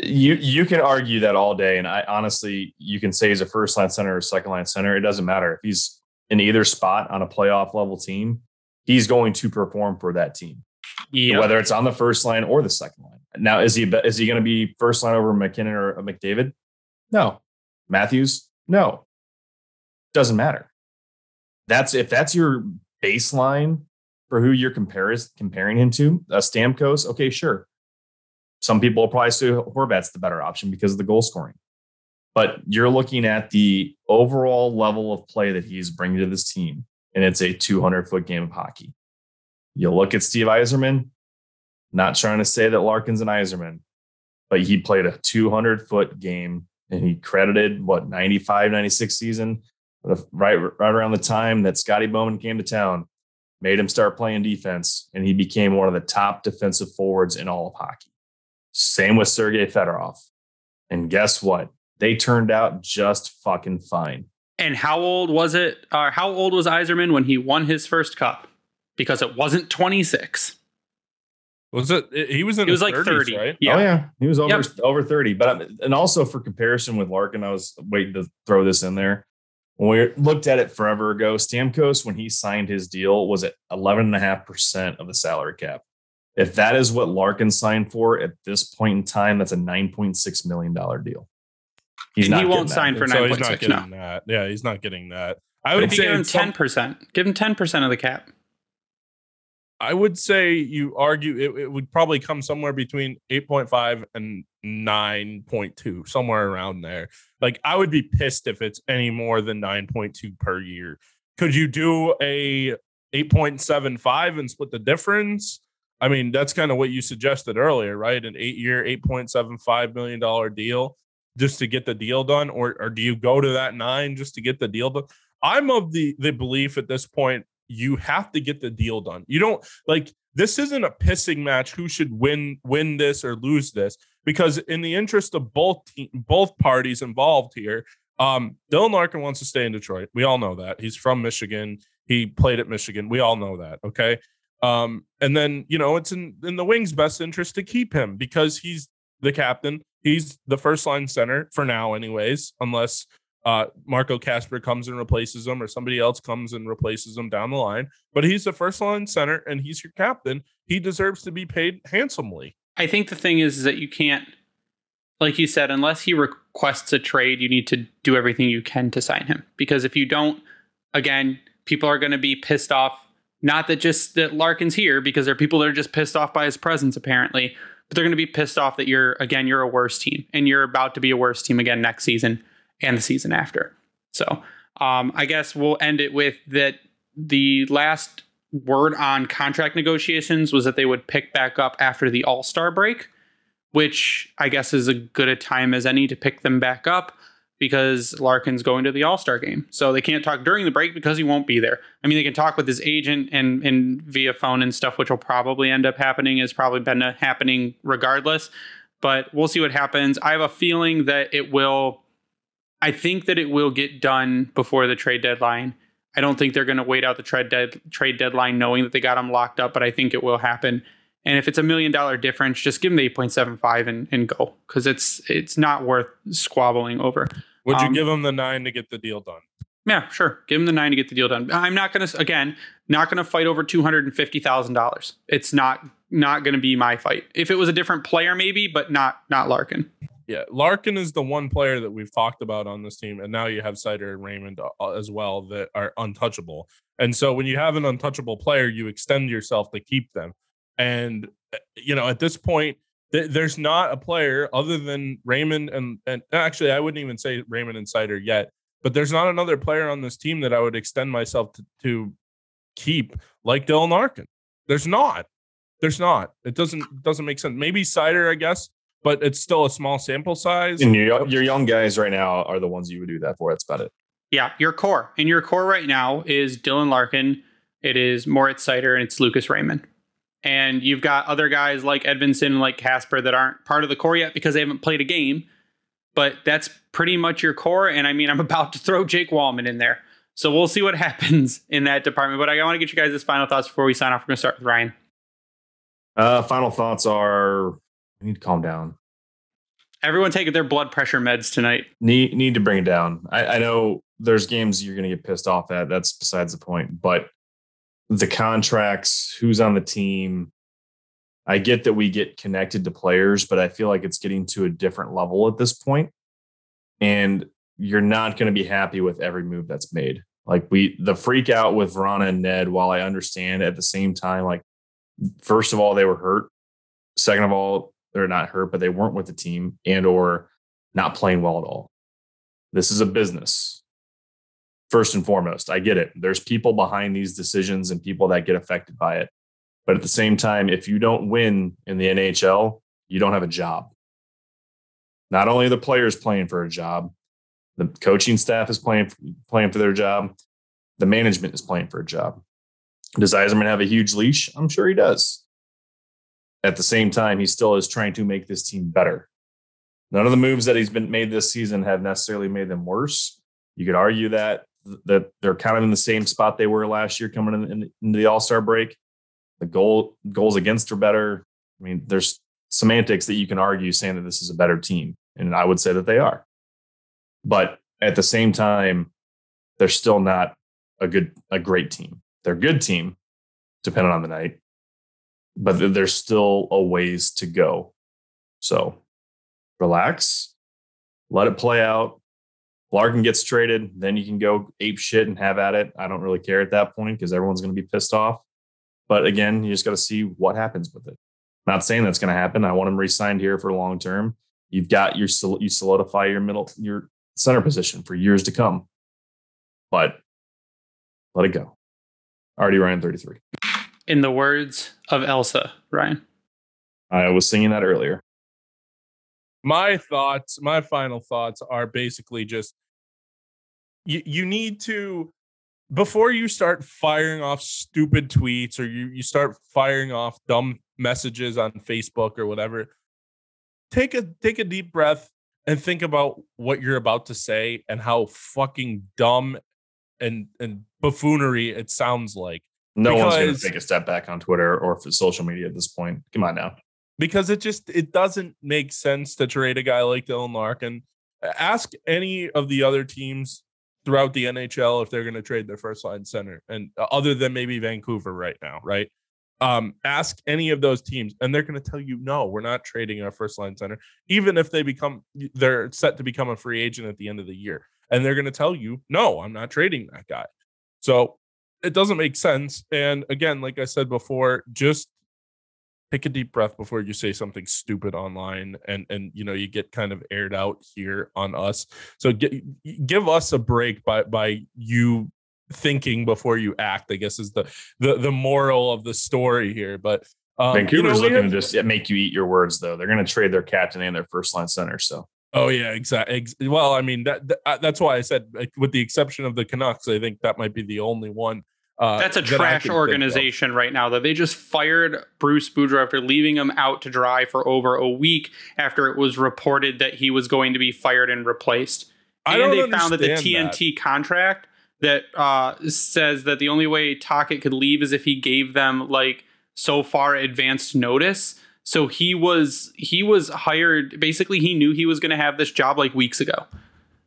You can argue that all day, and I honestly, you can say he's a first line center or second line center. It doesn't matter. If he's in either spot on a playoff level team, he's going to perform for that team. Yep. Whether it's on the first line or the second line. Now, is he going to be first line over McKinnon or McDavid? No. Matthews? No. Doesn't matter. If that's your baseline for who you're comparing him to, Stamkos, okay, sure. Some people will probably say Horvat's the better option because of the goal scoring. But you're looking at the overall level of play that he's bringing to this team, and it's a 200-foot game of hockey. You look at Steve Yzerman, not trying to say that Larkin's an Yzerman, but he played a 200-foot game, and he credited, 95-96 season, right around the time that Scotty Bowman came to town, made him start playing defense, and he became one of the top defensive forwards in all of hockey. Same with Sergei Fedorov. And guess what? They turned out just fucking fine. And how old was Yzerman when he won his first cup? Because it wasn't 26. Was it? He was like 30, right? Yeah. Oh yeah, he was over 30. But and also for comparison with Larkin, I was waiting to throw this in there. When we looked at it forever ago, Stamkos, when he signed his deal, was at 11.5% of the salary cap. If that is what Larkin signed for at this point in time, that's a $9.6 million deal. He won't sign for 9.6. He's not getting that. Yeah, he's not getting that. I would say give him 10% of the cap. I would say you argue it would probably come somewhere between 8.5 and 9.2, somewhere around there. Like, I would be pissed if it's any more than 9.2 per year. Could you do a 8.75 and split the difference? I mean, that's kind of what you suggested earlier, right? An 8-year, $8.75 million deal just to get the deal done, or do you go to that 9 just to get the deal done? I'm of the belief at this point, you have to get the deal done. You don't, like, this isn't a pissing match who should win this or lose this, because in the interest of both parties involved here, Dylan Larkin wants to stay in Detroit. We all know that. He's from Michigan. He played at Michigan. We all know that. Okay. And then, it's in the Wings' best interest to keep him because he's the captain. He's the first line center for now anyways, unless Marco Casper comes and replaces him, or somebody else comes and replaces him down the line. But he's the first line center, and he's your captain. He deserves to be paid handsomely. I think the thing is that you can't, like you said, unless he requests a trade, you need to do everything you can to sign him. Because if you don't, again, people are going to be pissed off. Not that just that Larkin's here, because there are people that are just pissed off by his presence, apparently. But they're going to be pissed off that you're a worse team, and you're about to be a worse team again next season. And the season after. So I guess we'll end it with that. The last word on contract negotiations was that they would pick back up after the All-Star break, which I guess is as good a time as any to pick them back up. because Larkin's going to the All-Star game. So they can't talk during the break because he won't be there. I mean, they can talk with his agent and via phone and stuff, which will probably end up happening. It's probably been happening regardless, but we'll see what happens. I have a feeling that it will. I think that it will get done before the trade deadline. I don't think they're going to wait out the trade deadline knowing that they got him locked up, but I think it will happen. And if it's $1 million difference, just give him the 8.75 and go, because it's not worth squabbling over. Would you give him the 9 to get the deal done? Yeah, sure. Give him the 9 to get the deal done. I'm not going to, again, not going to fight over $250,000. It's not going to be my fight. If it was a different player, maybe, but not Larkin. Yeah, Larkin is the one player that we've talked about on this team, and now you have Suter and Raymond as well that are untouchable. And so when you have an untouchable player, you extend yourself to keep them. And, you know, at this point, there's not a player other than Raymond and actually, I wouldn't even say Raymond and Suter yet, but there's not another player on this team that I would extend myself to keep like Dylan Larkin. There's not. It doesn't make sense. Maybe Suter, I guess. But it's still a small sample size. And your young guys right now are the ones you would do that for. That's about it. Yeah, your core. And your core right now is Dylan Larkin, it is Moritz Suter, and it's Lucas Raymond. And you've got other guys like Edvinsson and like Casper that aren't part of the core yet because they haven't played a game. But that's pretty much your core. And I mean, I'm about to throw Jake Walman in there. So we'll see what happens in that department. But I want to get you guys' final thoughts before we sign off. We're going to start with Ryan. Final thoughts are... I need to calm down. Everyone taking their blood pressure meds tonight. Need to bring it down. I know there's games you're going to get pissed off at. That's besides the point. But the contracts, who's on the team. I get that we get connected to players, but I feel like it's getting to a different level at this point. And you're not going to be happy with every move that's made. Like the freak out with Verona and Ned, while I understand at the same time, like, first of all, they were hurt. Second of all, they're not hurt, but they weren't with the team and or not playing well at all. This is a business. First and foremost, I get it. There's people behind these decisions and people that get affected by it. But at the same time, if you don't win in the NHL, you don't have a job. Not only are the players playing for a job, the coaching staff is playing for their job. The management is playing for a job. Does Yzerman have a huge leash? I'm sure he does. At the same time, he still is trying to make this team better. None of the moves that he's been made this season have necessarily made them worse. You could argue that they're kind of in the same spot they were last year coming into the All-Star break. The goals against are better. I mean, there's semantics that you can argue saying that this is a better team, and I would say that they are. But at the same time, they're still not a great team. They're a good team, depending on the night. But there's still a ways to go. So relax, let it play out. Larkin gets traded, then you can go ape shit and have at it. I don't really care at that point because everyone's going to be pissed off. But again, you just got to see what happens with it. Not saying that's going to happen. I want him re-signed here for long term. You've got you solidify your center position for years to come. But let it go. Already Ryan 33. In the words of Elsa, Ryan. I was singing that earlier. My final thoughts are basically just you need to, before you start firing off stupid tweets or you start firing off dumb messages on Facebook or whatever, take a deep breath and think about what you're about to say and how fucking dumb and buffoonery it sounds like. No one's going to take a step back on Twitter or for social media at this point. Come on now. Because it doesn't make sense to trade a guy like Dylan Larkin. Ask any of the other teams throughout the NHL if they're going to trade their first line center, and other than maybe Vancouver right now, right? Ask any of those teams and they're going to tell you, no, we're not trading our first line center, even if they're set to become a free agent at the end of the year. And they're going to tell you, no, I'm not trading that guy. So it doesn't make sense. And again, like I said before, just take a deep breath before you say something stupid online. And you know, you get kind of aired out here on us. So give us a break by you thinking before you act, I guess, is the moral of the story here. But Vancouver's looking to just make you eat your words, though. They're going to trade their captain and their first line center. So Oh yeah, exactly. Well, I mean that's why I said, like, with the exception of the Canucks, I think that might be the only one. That's a trash organization right now, that they just fired Bruce Boudreau after leaving him out to dry for over a week after it was reported that he was going to be fired and replaced. And they found that the TNT contract that says that the only way Tocchet could leave is if he gave them like so far advanced notice. So he was hired. Basically, he knew he was going to have this job like weeks ago.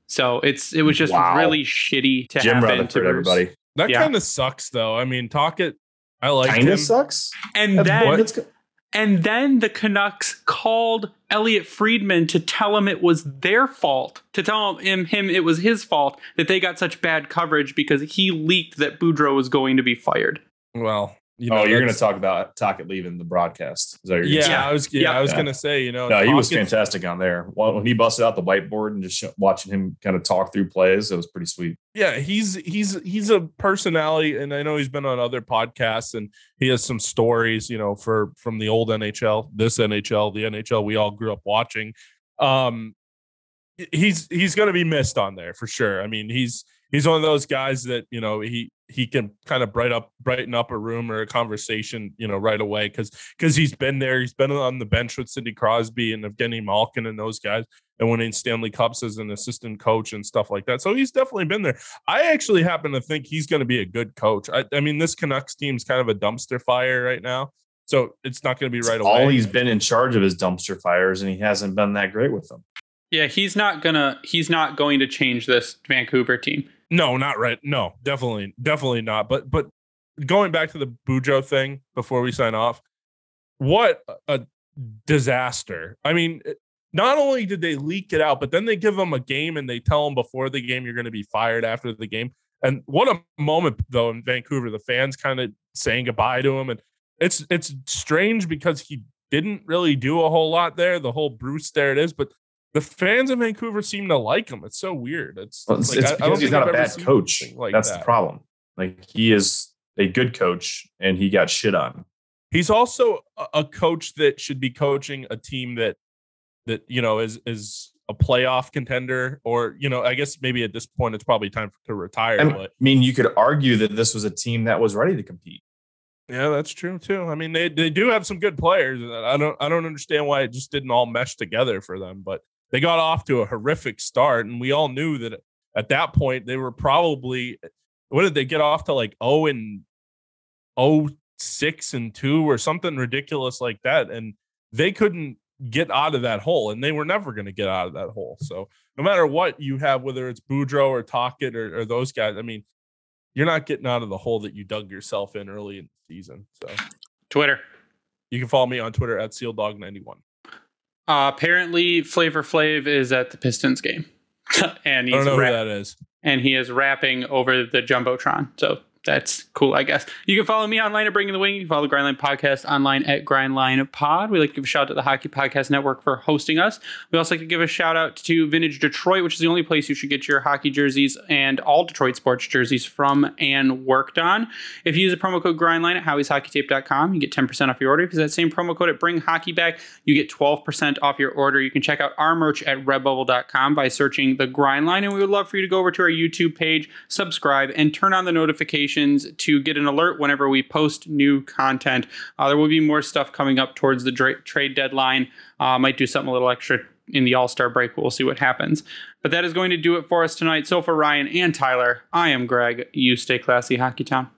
So it was just really shitty to happen to everybody. That kind of sucks, though. I mean, Tocchet, I like him. Kind of sucks. And then the Canucks called Elliot Friedman to tell him it was their fault, to tell him it was his fault that they got such bad coverage because he leaked that Boudreau was going to be fired. Well, you're going to talk about Tocchet leaving the broadcast. Is that what you're saying? I was going to say, he was fantastic on there. When he busted out the whiteboard and just watching him kind of talk through plays, it was pretty sweet. Yeah, he's a personality, and I know he's been on other podcasts, and he has some stories, from the old NHL, this NHL, the NHL we all grew up watching. He's going to be missed on there for sure. I mean, he's one of those guys that he can kind of brighten up a room or a conversation, right away. Cause he's been there. He's been on the bench with Sidney Crosby and Evgeny Malkin and those guys, and winning Stanley Cups as an assistant coach and stuff like that. So he's definitely been there. I actually happen to think he's going to be a good coach. I mean, this Canucks team's kind of a dumpster fire right now, so it's not going to be right away. All he's been in charge of is dumpster fires, and he hasn't been that great with them. Yeah. He's not going to change this Vancouver team. No, not right. No, definitely not. But going back to the Boudreau thing before we sign off, what a disaster. I mean, not only did they leak it out, but then they give him a game and they tell him before the game, you're going to be fired after the game. And what a moment, though, in Vancouver, the fans kind of saying goodbye to him. And it's strange because he didn't really do a whole lot there. The whole Bruce, there it is. But the fans of Vancouver seem to like him. It's so weird. It's because he's not a bad coach. That's the problem. Like, he is a good coach, and he got shit on. He's also a coach that should be coaching a team that is a playoff contender, or I guess maybe at this point it's probably time to retire. I mean, you could argue that this was a team that was ready to compete. Yeah, that's true too. I mean, they do have some good players. I don't understand why it just didn't all mesh together for them, but they got off to a horrific start, and we all knew that at that point they were probably, what did they get off to, like 0-6-2 or something ridiculous like that, and they couldn't get out of that hole, and they were never going to get out of that hole. So no matter what you have, whether it's Boudreau or Tocchet or those guys, I mean, you're not getting out of the hole that you dug yourself in early in the season. So Twitter, you can follow me on Twitter at SealDog91. Apparently Flavor Flav is at the Pistons game and he's, I don't know who that is, and he is rapping over the Jumbotron. So that's cool, I guess. You can follow me online at Bringing the Wing. You can follow the Grindline Podcast online at Grindline Pod. We like to give a shout out to the Hockey Podcast Network for hosting us. We also like to give a shout out to Vintage Detroit, which is the only place you should get your hockey jerseys and all Detroit sports jerseys from and worked on. If you use the promo code Grindline at howieshockeytape.com, you get 10% off your order. If you use that same promo code at Bring Hockey Back, you get 12% off your order. You can check out our merch at redbubble.com by searching the Grindline, and we would love for you to go over to our YouTube page, subscribe, and turn on the notifications to get an alert whenever we post new content. There will be more stuff coming up towards the trade deadline. Might do something a little extra in the All-Star break. We'll see what happens. But that is going to do it for us tonight. So for Ryan and Tyler, I am Greg. You stay classy, Hockey Town.